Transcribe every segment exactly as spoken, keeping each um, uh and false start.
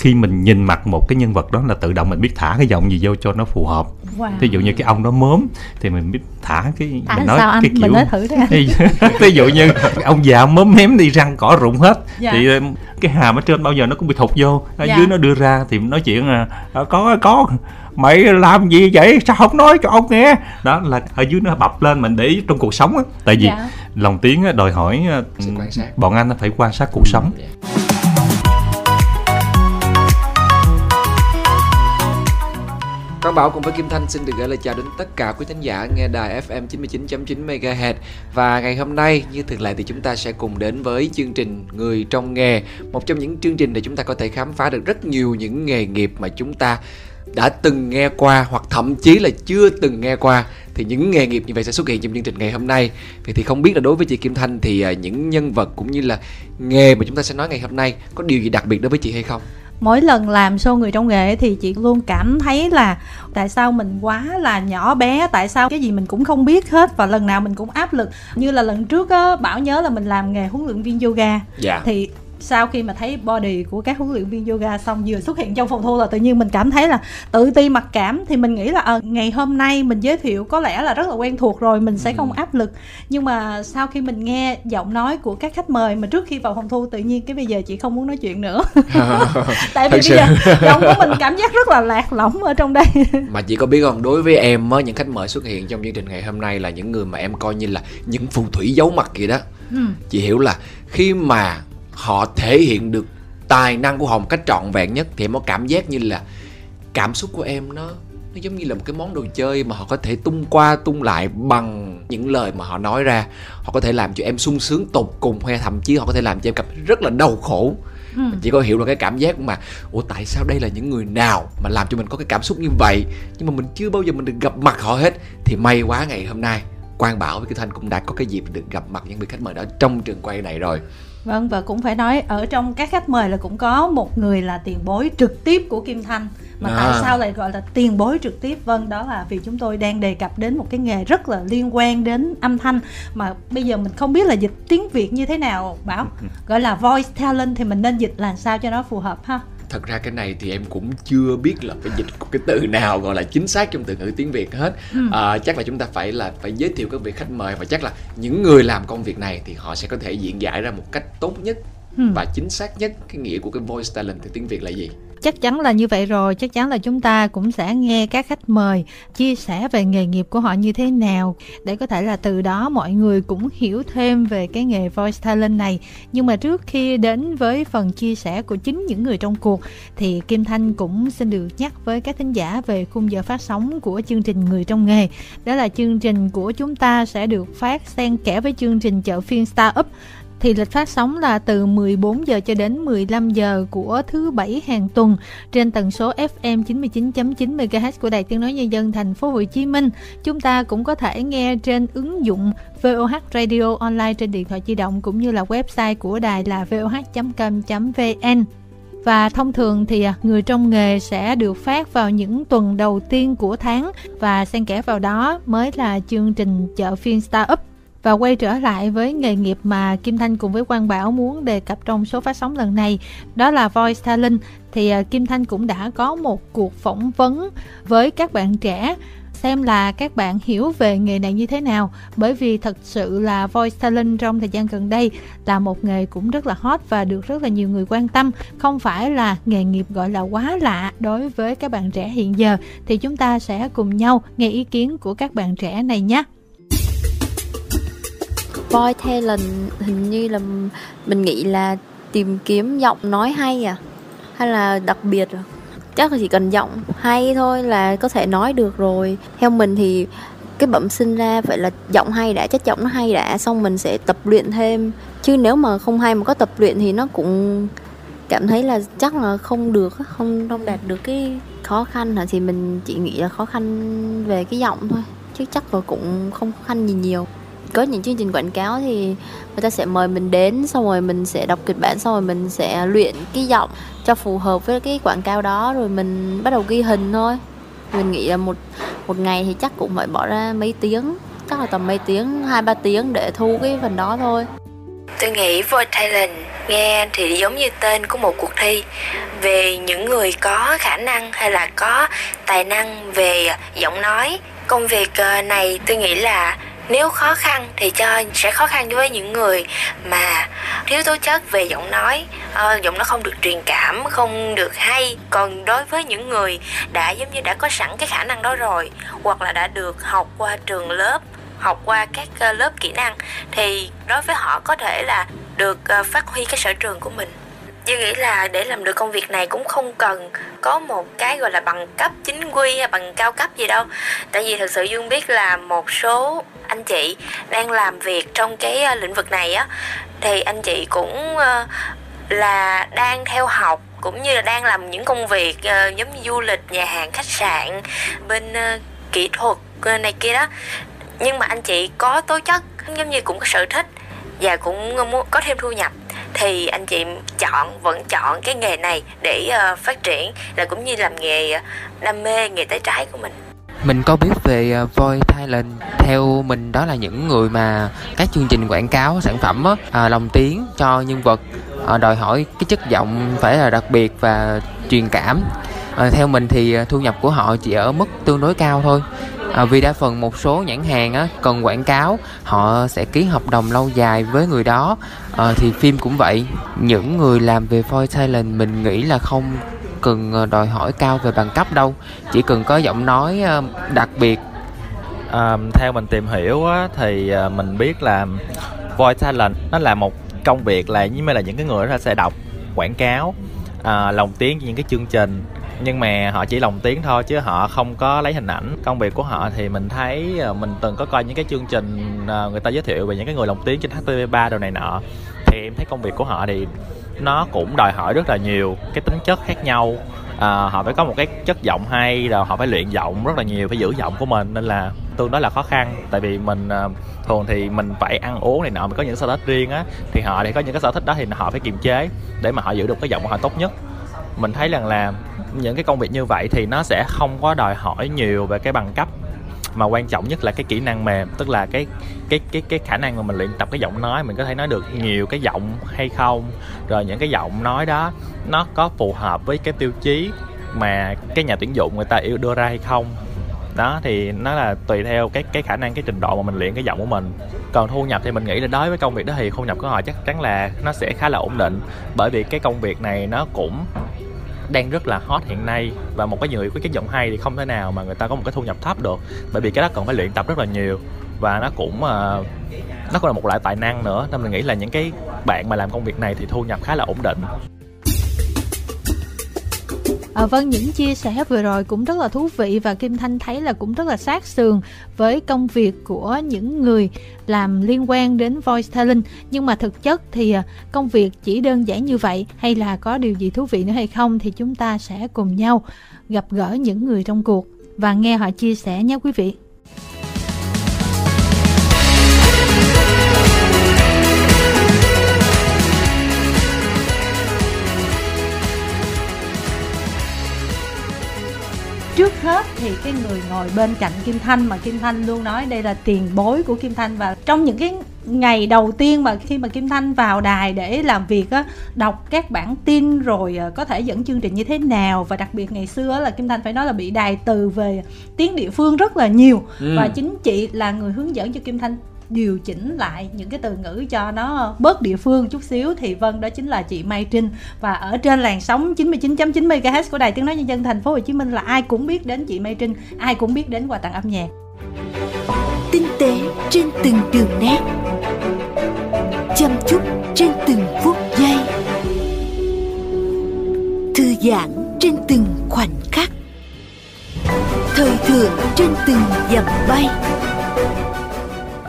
khi mình nhìn mặt một cái nhân vật đó là tự động mình biết thả cái giọng gì vô cho nó phù hợp. Wow. Ví dụ như cái ông đó mớm thì mình biết thả cái thả mình nói sao, cái anh? Kiểu mình nói thử đi. Ví dụ như ông già mớm mém đi, răng cỏ rụng hết, dạ. Thì cái hàm ở trên bao giờ nó cũng bị thụt vô, ở dạ. dưới nó đưa ra thì nói chuyện là có có mày làm gì vậy, sao không nói cho ông nghe. Đó là ở dưới nó bập lên. Mình để ý trong cuộc sống á, tại vì dạ. lòng tiếng đòi hỏi bọn anh phải quan sát cuộc sống. Quang Bảo cùng với Kim Thanh xin được gửi lời chào đến tất cả quý khán giả nghe đài ép em chín mươi chín chấm chín MHz. Và ngày hôm nay như thường lệ thì chúng ta sẽ cùng đến với chương trình Người Trong Nghề, một trong những chương trình để chúng ta có thể khám phá được rất nhiều những nghề nghiệp mà chúng ta đã từng nghe qua hoặc thậm chí là chưa từng nghe qua. Thì những nghề nghiệp như vậy sẽ xuất hiện trong chương trình ngày hôm nay. Vậy thì không biết là đối với chị Kim Thanh thì những nhân vật cũng như là nghề mà chúng ta sẽ nói ngày hôm nay có điều gì đặc biệt đối với chị hay không? Mỗi lần làm show Người Trong Nghề thì chị luôn cảm thấy là tại sao mình quá là nhỏ bé, tại sao cái gì mình cũng không biết hết, và lần nào mình cũng áp lực. Như là lần trước á, Bảo nhớ là mình làm nghề huấn luyện viên yoga, dạ. Thì sau khi mà thấy body của các huấn luyện viên yoga xong vừa xuất hiện trong phòng thu là tự nhiên mình cảm thấy là tự ti mặc cảm. Thì mình nghĩ là à, ngày hôm nay mình giới thiệu có lẽ là rất là quen thuộc rồi, mình sẽ không áp lực. Nhưng mà sau khi mình nghe giọng nói của các khách mời mà trước khi vào phòng thu, tự nhiên cái bây giờ chị không muốn nói chuyện nữa. Tại vì bây giờ giọng của mình cảm giác rất là lạc lõng ở trong đây. Mà chị có biết không, đối với em á, những khách mời xuất hiện trong chương trình ngày hôm nay là những người mà em coi như là những phù thủy giấu mặt kìa đó. ừ. Chị hiểu là khi mà họ thể hiện được tài năng của họ một cách trọn vẹn nhất thì em có cảm giác như là cảm xúc của em nó nó giống như là một cái món đồ chơi mà họ có thể tung qua tung lại bằng những lời mà họ nói ra. Họ có thể làm cho em sung sướng tột cùng, hay thậm chí họ có thể làm cho em cảm thấy rất là đau khổ. ừ. Chỉ có hiểu được cái cảm giác mà ủa tại sao đây là những người nào mà làm cho mình có cái cảm xúc như vậy, nhưng mà mình chưa bao giờ mình được gặp mặt họ hết. Thì may quá ngày hôm nay Quang Bảo với Kim Thanh cũng đã có cái dịp được gặp mặt những vị khách mời đó trong trường quay này rồi. Vâng, và cũng phải nói ở trong các khách mời là cũng có một người là tiền bối trực tiếp của Kim Thanh. Mà à. tại sao lại gọi là tiền bối trực tiếp? Vâng, đó là vì chúng tôi đang đề cập đến một cái nghề rất là liên quan đến âm thanh. Mà bây giờ mình không biết là dịch tiếng Việt như thế nào Bảo. Gọi là voice talent thì mình nên dịch làm sao cho nó phù hợp ha? Thật ra cái này thì em cũng chưa biết là phải dịch cái từ nào gọi là chính xác trong từ ngữ tiếng Việt hết. ừ. à, Chắc là chúng ta phải là phải giới thiệu các vị khách mời, và chắc là những người làm công việc này thì họ sẽ có thể diễn giải ra một cách tốt nhất ừ. và chính xác nhất cái nghĩa của cái voice talent từ tiếng Việt là gì. Chắc chắn là như vậy rồi, chắc chắn là chúng ta cũng sẽ nghe các khách mời chia sẻ về nghề nghiệp của họ như thế nào, để có thể là từ đó mọi người cũng hiểu thêm về cái nghề voice talent này. Nhưng mà trước khi đến với phần chia sẻ của chính những người trong cuộc thì Kim Thanh cũng xin được nhắc với các thính giả về khung giờ phát sóng của chương trình Người Trong Nghề. Đó là chương trình của chúng ta sẽ được phát xen kẽ với chương trình Chợ Phiên Startup. Thì lịch phát sóng là từ mười bốn giờ cho đến mười lăm giờ của thứ Bảy hàng tuần trên tần số ép em chín mươi chín chấm chín MHz của Đài Tiếng Nói Nhân Dân Thành phố Hồ Chí Minh. Chúng ta cũng có thể nghe trên ứng dụng vê o hát Radio Online trên điện thoại di động, cũng như là website của đài là vê o hát chấm com chấm vê en. Và thông thường thì Người Trong Nghề sẽ được phát vào những tuần đầu tiên của tháng, và xen kẽ vào đó mới là chương trình Chợ Phiên Startup. Và quay trở lại với nghề nghiệp mà Kim Thanh cùng với Quang Bảo muốn đề cập trong số phát sóng lần này, đó là voice talent. Thì Kim Thanh cũng đã có một cuộc phỏng vấn với các bạn trẻ xem là các bạn hiểu về nghề này như thế nào, bởi vì thật sự là voice talent trong thời gian gần đây là một nghề cũng rất là hot và được rất là nhiều người quan tâm. Không phải là nghề nghiệp gọi là quá lạ đối với các bạn trẻ hiện giờ, thì chúng ta sẽ cùng nhau nghe ý kiến của các bạn trẻ này nhé. Voice talent hình như là mình nghĩ là tìm kiếm giọng nói hay à, hay là đặc biệt à? Chắc là chỉ cần giọng hay thôi là có thể nói được rồi. Theo mình thì cái bẩm sinh ra phải là giọng hay đã, chất giọng nó hay đã, xong mình sẽ tập luyện thêm. Chứ nếu mà không hay mà có tập luyện thì nó cũng cảm thấy là chắc là không được, không, không đạt được cái khó khăn hả? Thì mình chỉ nghĩ là khó khăn về cái giọng thôi, chứ chắc là cũng không khó khăn gì nhiều. Có những chương trình quảng cáo thì người ta sẽ mời mình đến, xong rồi mình sẽ đọc kịch bản, xong rồi mình sẽ luyện cái giọng cho phù hợp với cái quảng cáo đó, rồi mình bắt đầu ghi hình thôi. Mình nghĩ là một một ngày thì chắc cũng phải bỏ ra mấy tiếng, chắc là tầm mấy tiếng, hai ba tiếng để thu cái phần đó thôi. Tôi nghĩ Voice Talent nghe thì giống như tên của một cuộc thi về những người có khả năng hay là có tài năng về giọng nói. Công việc này tôi nghĩ là nếu khó khăn thì cho sẽ khó khăn đối với những người mà thiếu tố chất về giọng nói, à, giọng nó không được truyền cảm, không được hay. Còn đối với những người đã giống như đã có sẵn cái khả năng đó rồi, hoặc là đã được học qua trường lớp, học qua các lớp kỹ năng, thì đối với họ có thể là được phát huy cái sở trường của mình. Tôi nghĩ là để làm được công việc này cũng không cần có một cái gọi là bằng cấp chính quy hay bằng cao cấp gì đâu. Tại vì thật sự Dương biết là một số anh chị đang làm việc trong cái lĩnh vực này á, thì anh chị cũng là đang theo học cũng như là đang làm những công việc giống như du lịch, nhà hàng, khách sạn, bên kỹ thuật này kia đó. Nhưng mà anh chị có tố chất, giống như cũng có sở thích và cũng muốn có thêm thu nhập, thì anh chị chọn vẫn chọn cái nghề này để uh, phát triển, là cũng như làm nghề đam mê, nghề tay trái của mình. Mình có biết về uh, Voice Talent, theo mình đó là những người mà các chương trình quảng cáo sản phẩm á, uh, lồng tiếng cho nhân vật, uh, đòi hỏi cái chất giọng phải là đặc biệt và truyền cảm. Uh, theo mình thì uh, thu nhập của họ chỉ ở mức tương đối cao thôi. À, vì đa phần một số nhãn hàng á, cần quảng cáo họ sẽ ký hợp đồng lâu dài với người đó, à, thì phim cũng vậy. Những người làm về voice talent mình nghĩ là không cần đòi hỏi cao về bằng cấp đâu, chỉ cần có giọng nói đặc biệt. À, theo mình tìm hiểu á, thì mình biết là voice talent nó là một công việc là như là những cái người đó sẽ đọc quảng cáo, à, lồng tiếng những cái chương trình, nhưng mà họ chỉ lồng tiếng thôi chứ họ không có lấy hình ảnh. Công việc của họ thì mình thấy, mình từng có coi những cái chương trình người ta giới thiệu về những cái người lồng tiếng trên hát tê vê ba đồ này nọ, thì em thấy công việc của họ thì nó cũng đòi hỏi rất là nhiều cái tính chất khác nhau. À, họ phải có một cái chất giọng hay, rồi họ phải luyện giọng rất là nhiều, phải giữ giọng của mình, nên là tương đối là khó khăn. Tại vì mình thường thì mình phải ăn uống này nọ, mình có những sở thích riêng á, thì họ thì có những cái sở thích đó thì họ phải kiềm chế để mà họ giữ được cái giọng của họ tốt nhất. Mình thấy rằng là những cái công việc như vậy thì nó sẽ không có đòi hỏi nhiều về cái bằng cấp, mà quan trọng nhất là cái kỹ năng mềm, tức là cái cái cái cái khả năng mà mình luyện tập cái giọng nói, mình có thể nói được nhiều cái giọng hay không, rồi những cái giọng nói đó nó có phù hợp với cái tiêu chí mà cái nhà tuyển dụng người ta yêu đưa ra hay không. Đó thì nó là tùy theo cái cái khả năng, cái trình độ mà mình luyện cái giọng của mình. Còn thu nhập thì mình nghĩ là đối với công việc đó thì thu nhập của họ chắc chắn là nó sẽ khá là ổn định, bởi vì cái công việc này nó cũng đang rất là hot hiện nay, và một cái người có cái giọng hay thì không thể nào mà người ta có một cái thu nhập thấp được, bởi vì cái đó cần phải luyện tập rất là nhiều, và nó cũng uh, nó cũng là một loại tài năng nữa, nên mình nghĩ là những cái bạn mà làm công việc này thì thu nhập khá là ổn định. À, vâng, những chia sẻ vừa rồi cũng rất là thú vị, và Kim Thanh thấy là cũng rất là sát sườn với công việc của những người làm liên quan đến voice talent. Nhưng mà thực chất thì công việc chỉ đơn giản như vậy, hay là có điều gì thú vị nữa hay không, thì chúng ta sẽ cùng nhau gặp gỡ những người trong cuộc và nghe họ chia sẻ nhé quý vị. Trước hết thì cái người ngồi bên cạnh Kim Thanh mà Kim Thanh luôn nói đây là tiền bối của Kim Thanh, và trong những cái ngày đầu tiên mà khi mà Kim Thanh vào đài để làm việc á, đọc các bản tin rồi có thể dẫn chương trình như thế nào, và đặc biệt ngày xưa là Kim Thanh phải nói là bị đài từ về tiếng địa phương rất là nhiều, ừ. và chính chị là người hướng dẫn cho Kim Thanh điều chỉnh lại những cái từ ngữ cho nó bớt địa phương chút xíu. Thì vâng, đó chính là chị Mai Trinh, và ở trên làn sóng chín mươi chín chấm chín mê ga héc của Đài Tiếng nói Nhân dân Thành phố Hồ Chí Minh là ai cũng biết đến chị Mai Trinh, ai cũng biết đến quà tặng âm nhạc tinh tế trên từng đường nét, chăm chút trên từng phút giây, thư giãn trên từng khoảnh khắc, thời thượng trên từng dặm bay.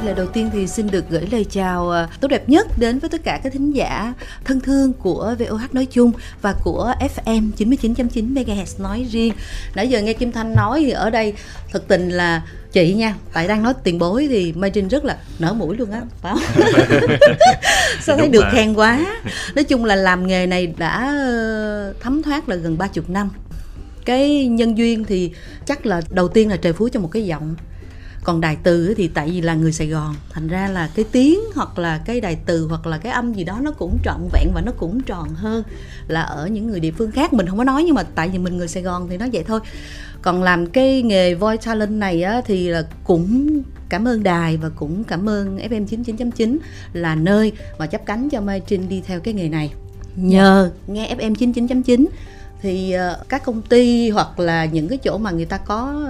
Lời đầu tiên thì xin được gửi lời chào tốt đẹp nhất đến với tất cả các thính giả thân thương của vê o hát nói chung và của ép em chín mươi chín chấm chín mê ga héc nói riêng. Nãy giờ nghe Kim Thanh nói thì ở đây thực tình là chị nha, tại đang nói tiền bối thì Mai Trinh rất là nở mũi luôn á, phải không? Sao thấy được khen quá. Nói chung là làm nghề này đã thấm thoát là gần ba mươi năm. Cái nhân duyên thì chắc là đầu tiên là trời phú cho một cái giọng. Còn đại từ thì tại vì là người Sài Gòn, thành ra là cái tiếng hoặc là cái đại từ hoặc là cái âm gì đó nó cũng trọn vẹn và nó cũng tròn hơn là ở những người địa phương khác. Mình không có nói, nhưng mà tại vì mình người Sài Gòn thì nó vậy thôi. Còn làm cái nghề voice talent này á, thì là cũng cảm ơn đài và cũng cảm ơn ép em chín mươi chín chấm chín là nơi mà chắp cánh cho Mai Trinh đi theo cái nghề này. Nhờ nghe ép em chín mươi chín chấm chín thì các công ty hoặc là những cái chỗ mà người ta có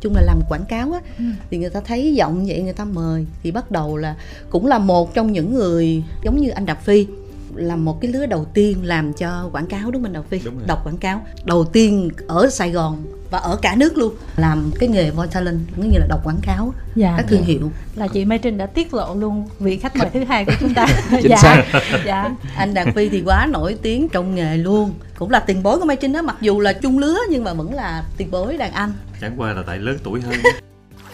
chung là làm quảng cáo á, ừ. thì người ta thấy giọng vậy người ta mời. Thì bắt đầu là cũng là một trong những người giống như anh Đạt Phi, là một cái lứa đầu tiên làm cho quảng cáo, đúng mình Đạt Phi, đọc quảng cáo đầu tiên ở Sài Gòn và ở cả nước luôn, làm cái nghề voice talent cũng như là đọc quảng cáo, dạ, các thương dạ. hiệu. Là chị Mai Trinh đã tiết lộ luôn vị khách mời thứ hai của chúng ta. Dạ. Xác. Dạ. Anh Đạt Phi thì quá nổi tiếng trong nghề luôn, cũng là tiền bối của Mai Trinh đó, mặc dù là chung lứa nhưng mà vẫn là tiền bối đàn anh. Chẳng qua là tại lớn tuổi hơn.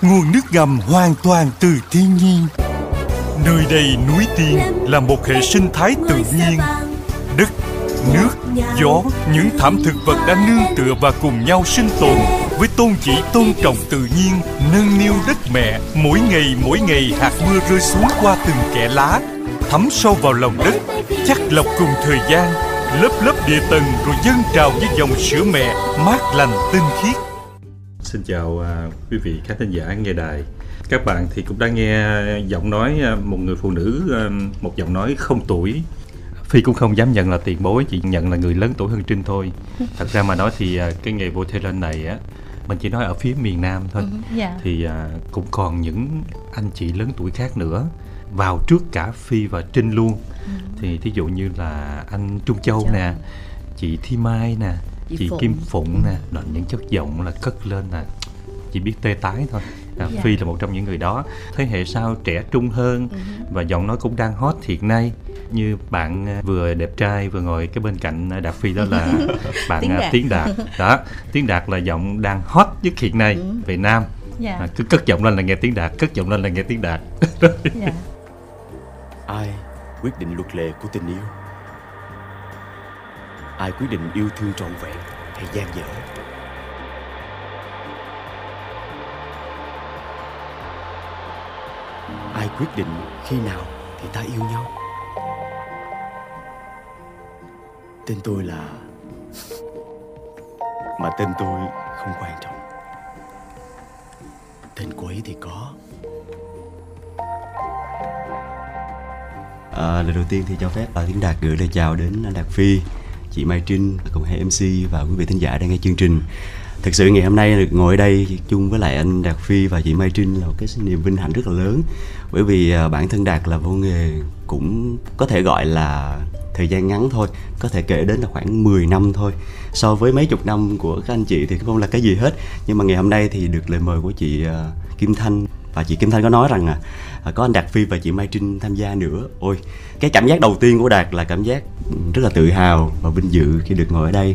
Nguồn nước ngầm hoàn toàn từ thiên nhiên. Nơi đây núi Tiên là một hệ sinh thái tự nhiên. Đất, nước, gió, những thảm thực vật đã nương tựa và cùng nhau sinh tồn với tôn chỉ tôn trọng tự nhiên, nâng niu đất mẹ. Mỗi ngày mỗi ngày hạt mưa rơi xuống qua từng kẽ lá, thấm sâu vào lòng đất, chắc lọc cùng thời gian, lớp lớp địa tầng rồi dâng trào với dòng sữa mẹ mát lành tinh khiết. Xin chào quý vị khán thính giả nghe đài. Các bạn thì cũng đã nghe giọng nói một người phụ nữ, một giọng nói không tuổi. Phi cũng không dám nhận là tiền bối, chỉ nhận là người lớn tuổi hơn Trinh thôi. Thật ra mà nói thì cái nghề voice talent này á, mình chỉ nói ở phía miền Nam thôi. Ừ, yeah. Thì cũng còn những anh chị lớn tuổi khác nữa, vào trước cả Phi và Trinh luôn. Ừ. Thì thí dụ như là anh Trung Châu Châu. nè, chị Thi Mai nè, chị, chị Phụng. Kim Phụng nè, là những chất giọng là cất lên là chỉ biết tê tái thôi. À, dạ. Phi là một trong những người đó. Thế hệ sau trẻ trung hơn, ừ. và giọng nói cũng đang hot hiện nay. Như bạn vừa đẹp trai vừa ngồi cái bên cạnh Đạt Phi đó là bạn Tiến Đạt. Tiến Đạt đó, Tiến Đạt là giọng đang hot nhất hiện nay, ừ. Việt Nam, dạ. à, cứ cất giọng lên là nghe Tiến Đạt, cất giọng lên là nghe Tiến Đạt. Dạ. Ai quyết định luật lệ của tình yêu? Ai quyết định yêu thương trọn vẹn hay gian dở? Ai quyết định khi nào thì ta yêu nhau? Tên tôi là... Mà tên tôi không quan trọng. Tên cô ấy thì có. À, lời đầu tiên thì cho phép bà Tiến Đạt gửi lời chào đến anh Đạt Phi, chị Mai Trinh, cùng hai em xê và quý vị thính giả đang nghe chương trình. Thực sự ngày hôm nay được ngồi ở đây chung với lại anh Đạt Phi và chị Mai Trinh là một cái niềm vinh hạnh rất là lớn. Bởi vì bản thân Đạt là vô nghề cũng có thể gọi là thời gian ngắn thôi, có thể kể đến là khoảng mười năm thôi. So với mấy chục năm của các anh chị thì không là cái gì hết. Nhưng mà ngày hôm nay thì được lời mời của chị Kim Thanh, và chị Kim Thanh có nói rằng à, có anh Đạt Phi và chị Mai Trinh tham gia nữa. Ôi, cái cảm giác đầu tiên của Đạt là cảm giác rất là tự hào và vinh dự khi được ngồi ở đây.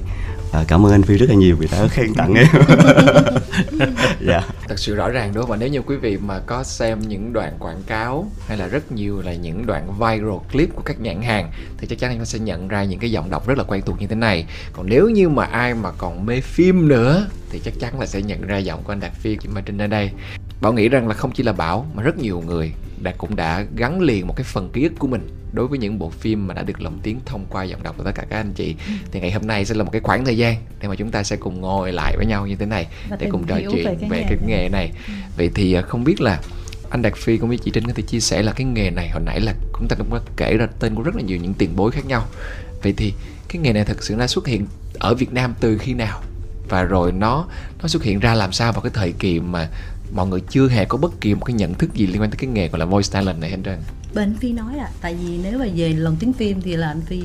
À, cảm ơn anh Phi rất là nhiều vì đã khen tặng em. Yeah. Thật sự rõ ràng đúng không? Và nếu như quý vị mà có xem những đoạn quảng cáo hay là rất nhiều là những đoạn viral clip của các nhãn hàng thì chắc chắn anh sẽ nhận ra những cái giọng đọc rất là quen thuộc như thế này. Còn nếu như mà ai mà còn mê phim nữa thì chắc chắn là sẽ nhận ra giọng của anh Đạt Phi, chị Mai Trinh ở đây. Bảo nghĩ rằng là không chỉ là Bảo mà rất nhiều người Đạt cũng đã gắn liền một cái phần ký ức của mình đối với những bộ phim mà đã được lồng tiếng thông qua giọng đọc của tất cả các anh chị. Thì ngày hôm nay sẽ là một cái khoảng thời gian để mà chúng ta sẽ cùng ngồi lại với nhau như thế này và để cùng trò chuyện về cái, về cái nghề này. Ừ. Vậy thì không biết là anh Đạt Phi cũng như chị Trinh có thể chia sẻ là cái nghề này, hồi nãy là chúng ta cũng có kể ra tên của rất là nhiều những tiền bối khác nhau. Vậy thì cái nghề này thực sự đã xuất hiện ở Việt Nam từ khi nào? Và rồi nó nó xuất hiện ra làm sao vào cái thời kỳ mà mọi người chưa hề có bất kỳ một cái nhận thức gì liên quan tới cái nghề gọi là voice talent này hết trơn? Bên Phi nói ạ, à, tại vì nếu mà về lồng tiếng phim thì là anh Phi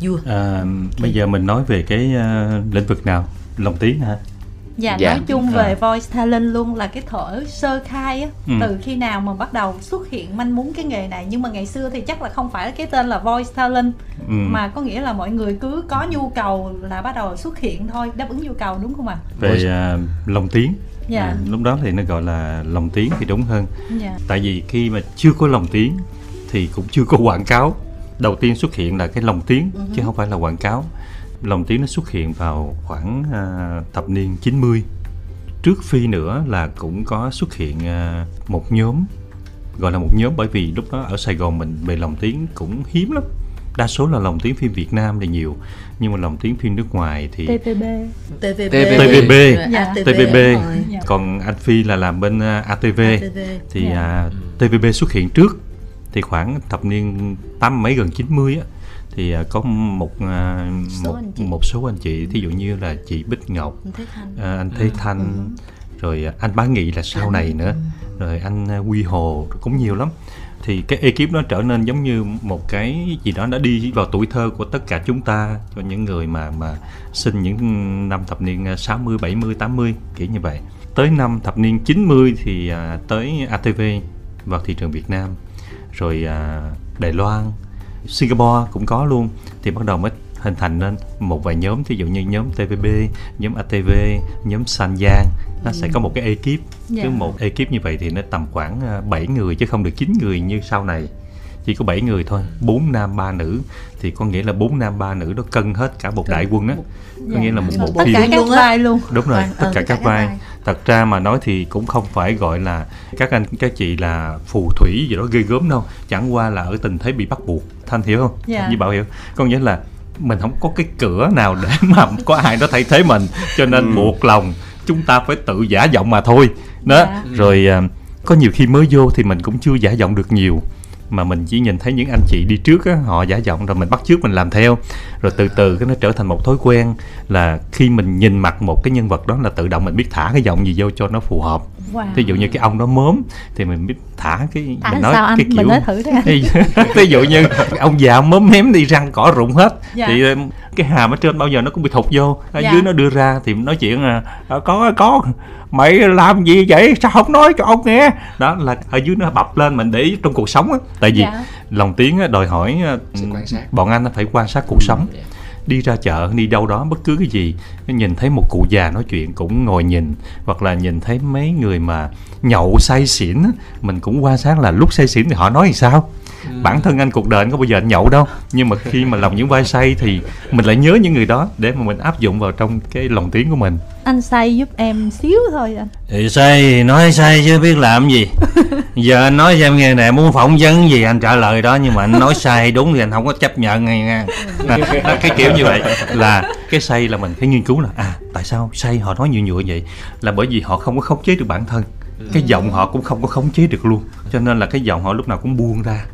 vua. Yeah. À, bây giờ mình nói về cái uh, lĩnh vực nào? Lồng tiếng hả? Dạ, dạ, nói chung về voice talent luôn là cái thở sơ khai á, ừ. từ khi nào mà bắt đầu xuất hiện manh muốn cái nghề này. Nhưng mà ngày xưa thì chắc là không phải cái tên là voice talent, ừ. mà có nghĩa là mọi người cứ có nhu cầu là bắt đầu xuất hiện thôi, đáp ứng nhu cầu đúng không ạ? À? Về uh, lồng tiếng, dạ. à, lúc đó thì nó gọi là lồng tiếng thì đúng hơn, dạ. tại vì khi mà chưa có lồng tiếng thì cũng chưa có quảng cáo. Đầu tiên xuất hiện là cái lồng tiếng, uh-huh. chứ không phải là quảng cáo. Lồng tiếng nó xuất hiện vào khoảng uh, thập niên chín mươi trước Phi nữa là cũng có xuất hiện một nhóm, gọi là một nhóm bởi vì lúc đó ở Sài Gòn mình về lồng tiếng cũng hiếm lắm, đa số là lồng tiếng phim Việt Nam là nhiều, nhưng mà lồng tiếng phim nước ngoài thì tê vê bê tê vê bê tê vê bê dạ. tê vê bê dạ. Còn anh Phi là làm bên a tê vê, a tê vê. Thì dạ. uh, tê vê bê xuất hiện trước, thì khoảng thập niên tám mấy gần chín mươi á, thì có một uh, số một, một số anh chị, thí dụ như là chị Bích Ngọc, anh Thế Thanh, uh, anh Thế Thanh ừ. rồi anh Bá Nghị là sau này nữa, rồi anh Quy Hồ, cũng nhiều lắm. Thì cái ekip nó trở nên giống như một cái gì đó đã đi vào tuổi thơ của tất cả chúng ta, cho những người mà mà sinh những năm thập niên sáu mươi, bảy mươi, tám mươi kiểu như vậy. Tới năm thập niên chín mươi thì à, tới a tê vê vào thị trường Việt Nam, rồi à, Đài Loan, Singapore cũng có luôn. Thì bắt đầu mới hình thành nên một vài nhóm, thí dụ như nhóm tê vê bê, nhóm a tê vê, nhóm San Giang. Nó sẽ có một cái ekip, yeah. Cứ một ekip như vậy thì nó tầm khoảng bảy người chứ không được chín người như sau này. Chỉ có bảy người thôi, bốn nam ba nữ. Thì có nghĩa là bốn nam ba nữ đó cân hết cả một đại quân á. Có yeah. nghĩa là một bộ tất phim. Tất cả các vai luôn. Đúng rồi, à, tất ừ, cả các vai. vai. Thật ra mà nói thì cũng không phải gọi là các anh, các chị là phù thủy gì đó ghê gớm đâu. Chẳng qua là ở tình thế bị bắt buộc. Thanh hiểu không? Yeah. Như Bảo hiểu. Có nghĩa là mình không có cái cửa nào để mà có ai đó thay thế mình, cho nên buộc lòng chúng ta phải tự giả giọng mà thôi đó. Dạ. Rồi có nhiều khi mới vô thì mình cũng chưa giả giọng được nhiều, mà mình chỉ nhìn thấy những anh chị đi trước á, họ giả giọng rồi mình bắt chước, mình làm theo, rồi từ từ cái nó trở thành một thói quen, là khi mình nhìn mặt một cái nhân vật đó là tự động mình biết thả cái giọng gì vô cho nó phù hợp. Wow. Ví dụ như cái ông đó mớm thì mình biết thả cái thả mình nói sao, anh? Cái kiểu mình nói thử thế. Ví dụ như ông già mớm mém đi, răng cỏ rụng hết, dạ. Thì cái hàm ở trên bao giờ nó cũng bị thụt vô, ở dạ. dưới nó đưa ra thì nói chuyện là có có mày làm gì vậy, sao không nói cho ông nghe, đó là ở dưới nó bập lên. Mình để ý trong cuộc sống á, tại vì dạ. lồng tiếng đòi hỏi bọn anh phải quan sát cuộc ừ. sống. Đi ra chợ, đi đâu đó, bất cứ cái gì, nhìn thấy một cụ già nói chuyện cũng ngồi nhìn, hoặc là nhìn thấy mấy người mà nhậu say xỉn, mình cũng quan sát là lúc say xỉn thì họ nói làm sao. ừ. Bản thân anh cuộc đời anh có bao giờ anh nhậu đâu, nhưng mà khi mà lòng những vai say thì mình lại nhớ những người đó để mà mình áp dụng vào trong cái lồng tiếng của mình. Anh say giúp em xíu thôi anh. Thì say, nói say chứ biết làm gì. Giờ anh nói cho em nghe nè, muốn phỏng vấn gì anh trả lời đó, nhưng mà anh nói sai đúng thì anh không có chấp nhận ngay nha. Cái kiểu như vậy là cái say là mình phải nghiên cứu là à, tại sao say họ nói nhiều nhựa vậy, là bởi vì họ không có khống chế được bản thân, cái giọng họ cũng không có khống chế được luôn, cho nên là cái giọng họ lúc nào cũng buông ra.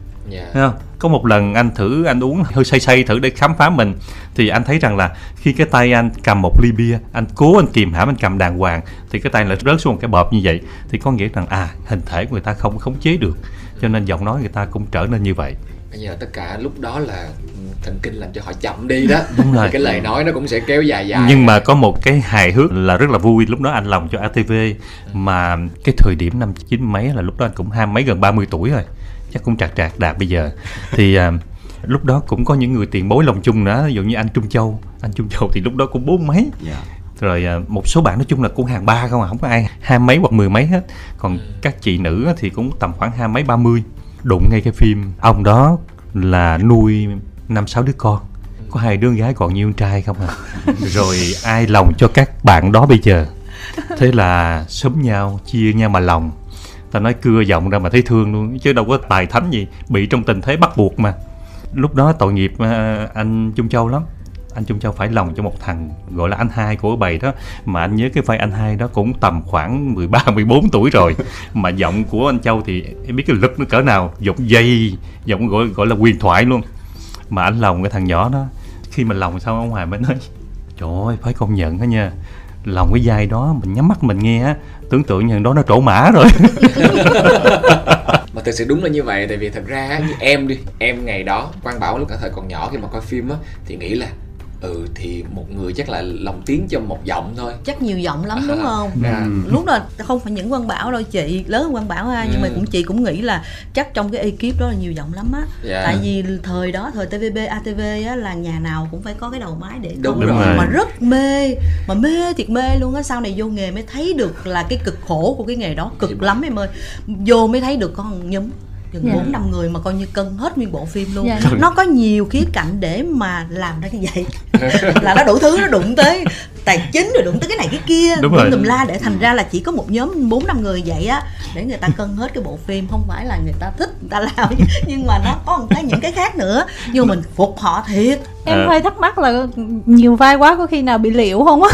Yeah. Có một lần anh thử, anh uống hơi say say thử để khám phá mình, thì anh thấy rằng là khi cái tay anh cầm một ly bia, anh cố anh kìm hãm, anh cầm đàng hoàng, thì cái tay lại rớt xuống một cái bọt như vậy. Thì có nghĩa rằng à, hình thể của người ta không khống chế được, cho nên giọng nói người ta cũng trở nên như vậy. Bây giờ tất cả lúc đó là thần kinh làm cho họ chậm đi đó. Đúng rồi. Cái lời nói nó cũng sẽ kéo dài dài. Nhưng mà có một cái hài hước là rất là vui. Lúc đó anh làm cho a tê vê, mà cái thời điểm năm chín mấy là lúc đó anh cũng hai mấy, gần ba mươi tuổi rồi, chắc cũng trạc trạc đạt bây giờ. Thì à, lúc đó cũng có những người tiền bối lòng chung nữa, ví dụ như anh Trung Châu. Anh Trung Châu thì lúc đó cũng bốn mấy, yeah. Rồi à, một số bạn nói chung là cũng hàng ba không à, không có ai hai mấy hoặc mười mấy hết. Còn các chị nữ thì cũng tầm khoảng hai mấy ba mươi. Đụng ngay cái phim, ông đó là nuôi năm sáu đứa con, có hai đứa gái còn nhiều con trai không à. Rồi ai lòng cho các bạn đó bây giờ, thế là sớm nhau, chia nhau mà lòng. Ta nói cưa giọng ra mà thấy thương luôn, chứ đâu có tài thánh gì, bị trong tình thế bắt buộc mà. Lúc đó tội nghiệp anh Trung Châu lắm. Anh Trung Châu phải lòng cho một thằng gọi là anh hai của bầy đó. Mà anh nhớ cái vai anh hai đó cũng tầm khoảng mười ba mười bốn tuổi rồi. Mà giọng của anh Châu thì em biết cái lực nó cỡ nào, giọng dây, giọng gọi, gọi là huyền thoại luôn. Mà anh lòng cái thằng nhỏ đó, khi mà lòng xong ông Hoài mới nói trời ơi, phải công nhận đó nha, lòng cái vai đó mình nhắm mắt mình nghe á, tưởng tượng như đó nó trổ mã rồi. Mà thực sự đúng là như vậy, tại vì thật ra như em đi, em ngày đó Quang Bảo lúc cả thời còn nhỏ, khi mà coi phim á thì nghĩ là ừ thì một người chắc là lồng tiếng cho một giọng thôi, chắc nhiều giọng lắm đúng không? À. Lúc đó không phải những Quang Bảo đâu, chị lớn hơn Quang Bảo ha, nhưng ừ. mà cũng chị cũng nghĩ là chắc trong cái ekip đó là nhiều giọng lắm á. Yeah. Tại vì thời đó, thời tê vê bê, a tê vê á là nhà nào cũng phải có cái đầu máy để đúng, đúng rồi. Mà rất mê, mà mê thiệt mê luôn á. Sau này vô nghề mới thấy được là cái cực khổ của cái nghề đó, cực vậy lắm em ơi. Vô mới thấy được con nhúm gần bốn dạ. năm người mà coi như cân hết nguyên bộ phim luôn. Dạ. Nó có nhiều khía cạnh để mà làm ra như vậy. Là nó đủ thứ nó đụng tới. tài chính rồi đụng tới cái này cái kia đúng rồi tùm la, để thành ra là chỉ có một nhóm bốn năm người vậy á, để người ta cân hết cái bộ phim. Không phải là người ta thích người ta làm, nhưng mà nó có một cái những cái khác nữa, nhưng mình phục họ thiệt. Em à. hơi thắc mắc là nhiều vai quá có khi nào bị liệu không á?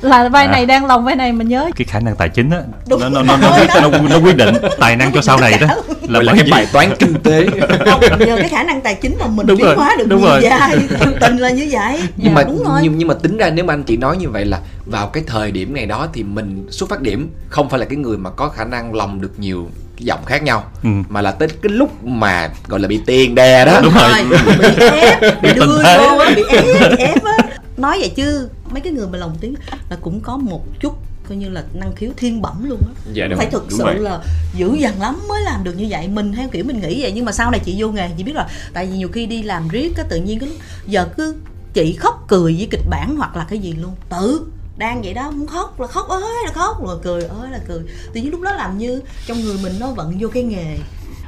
Là vai à. này đang lòng vai này mình nhớ cái khả năng tài chính á, nó nó, nó, nó, nó, nó quyết định tài năng cho sau này đó. Là bởi cái gì? Bài toán kinh tế. Không, nhờ cái khả năng tài chính mà mình biến hóa được nhiều vai, tình là như vậy. Nhưng mà nhưng, nhưng mà tính ra nếu mà anh chị nói như vậy là vào cái thời điểm này đó thì mình xuất phát điểm không phải là cái người mà có khả năng lòng được nhiều cái giọng khác nhau, ừ. mà là tới cái lúc mà gọi là bị tiền đè đó. Đúng rồi, bị ép, bị đưa vô á, bị ép, ép á. Nói vậy chứ mấy cái người mà lồng tiếng là cũng có một chút coi như là năng khiếu thiên bẩm luôn á. Dạ, phải thực sự vậy. Là dữ dằn lắm mới làm được như vậy. Mình theo kiểu mình nghĩ vậy, nhưng mà sau này chị vô nghề chị biết rồi. Tại vì nhiều khi đi làm riết á, tự nhiên cái lúc giờ cứ chị khóc cười với kịch bản hoặc là cái gì luôn, tự đang vậy đó muốn khóc là khóc ơi là khóc, rồi cười ơi là cười. Tự nhiên lúc đó làm như trong người mình nó vận vô cái nghề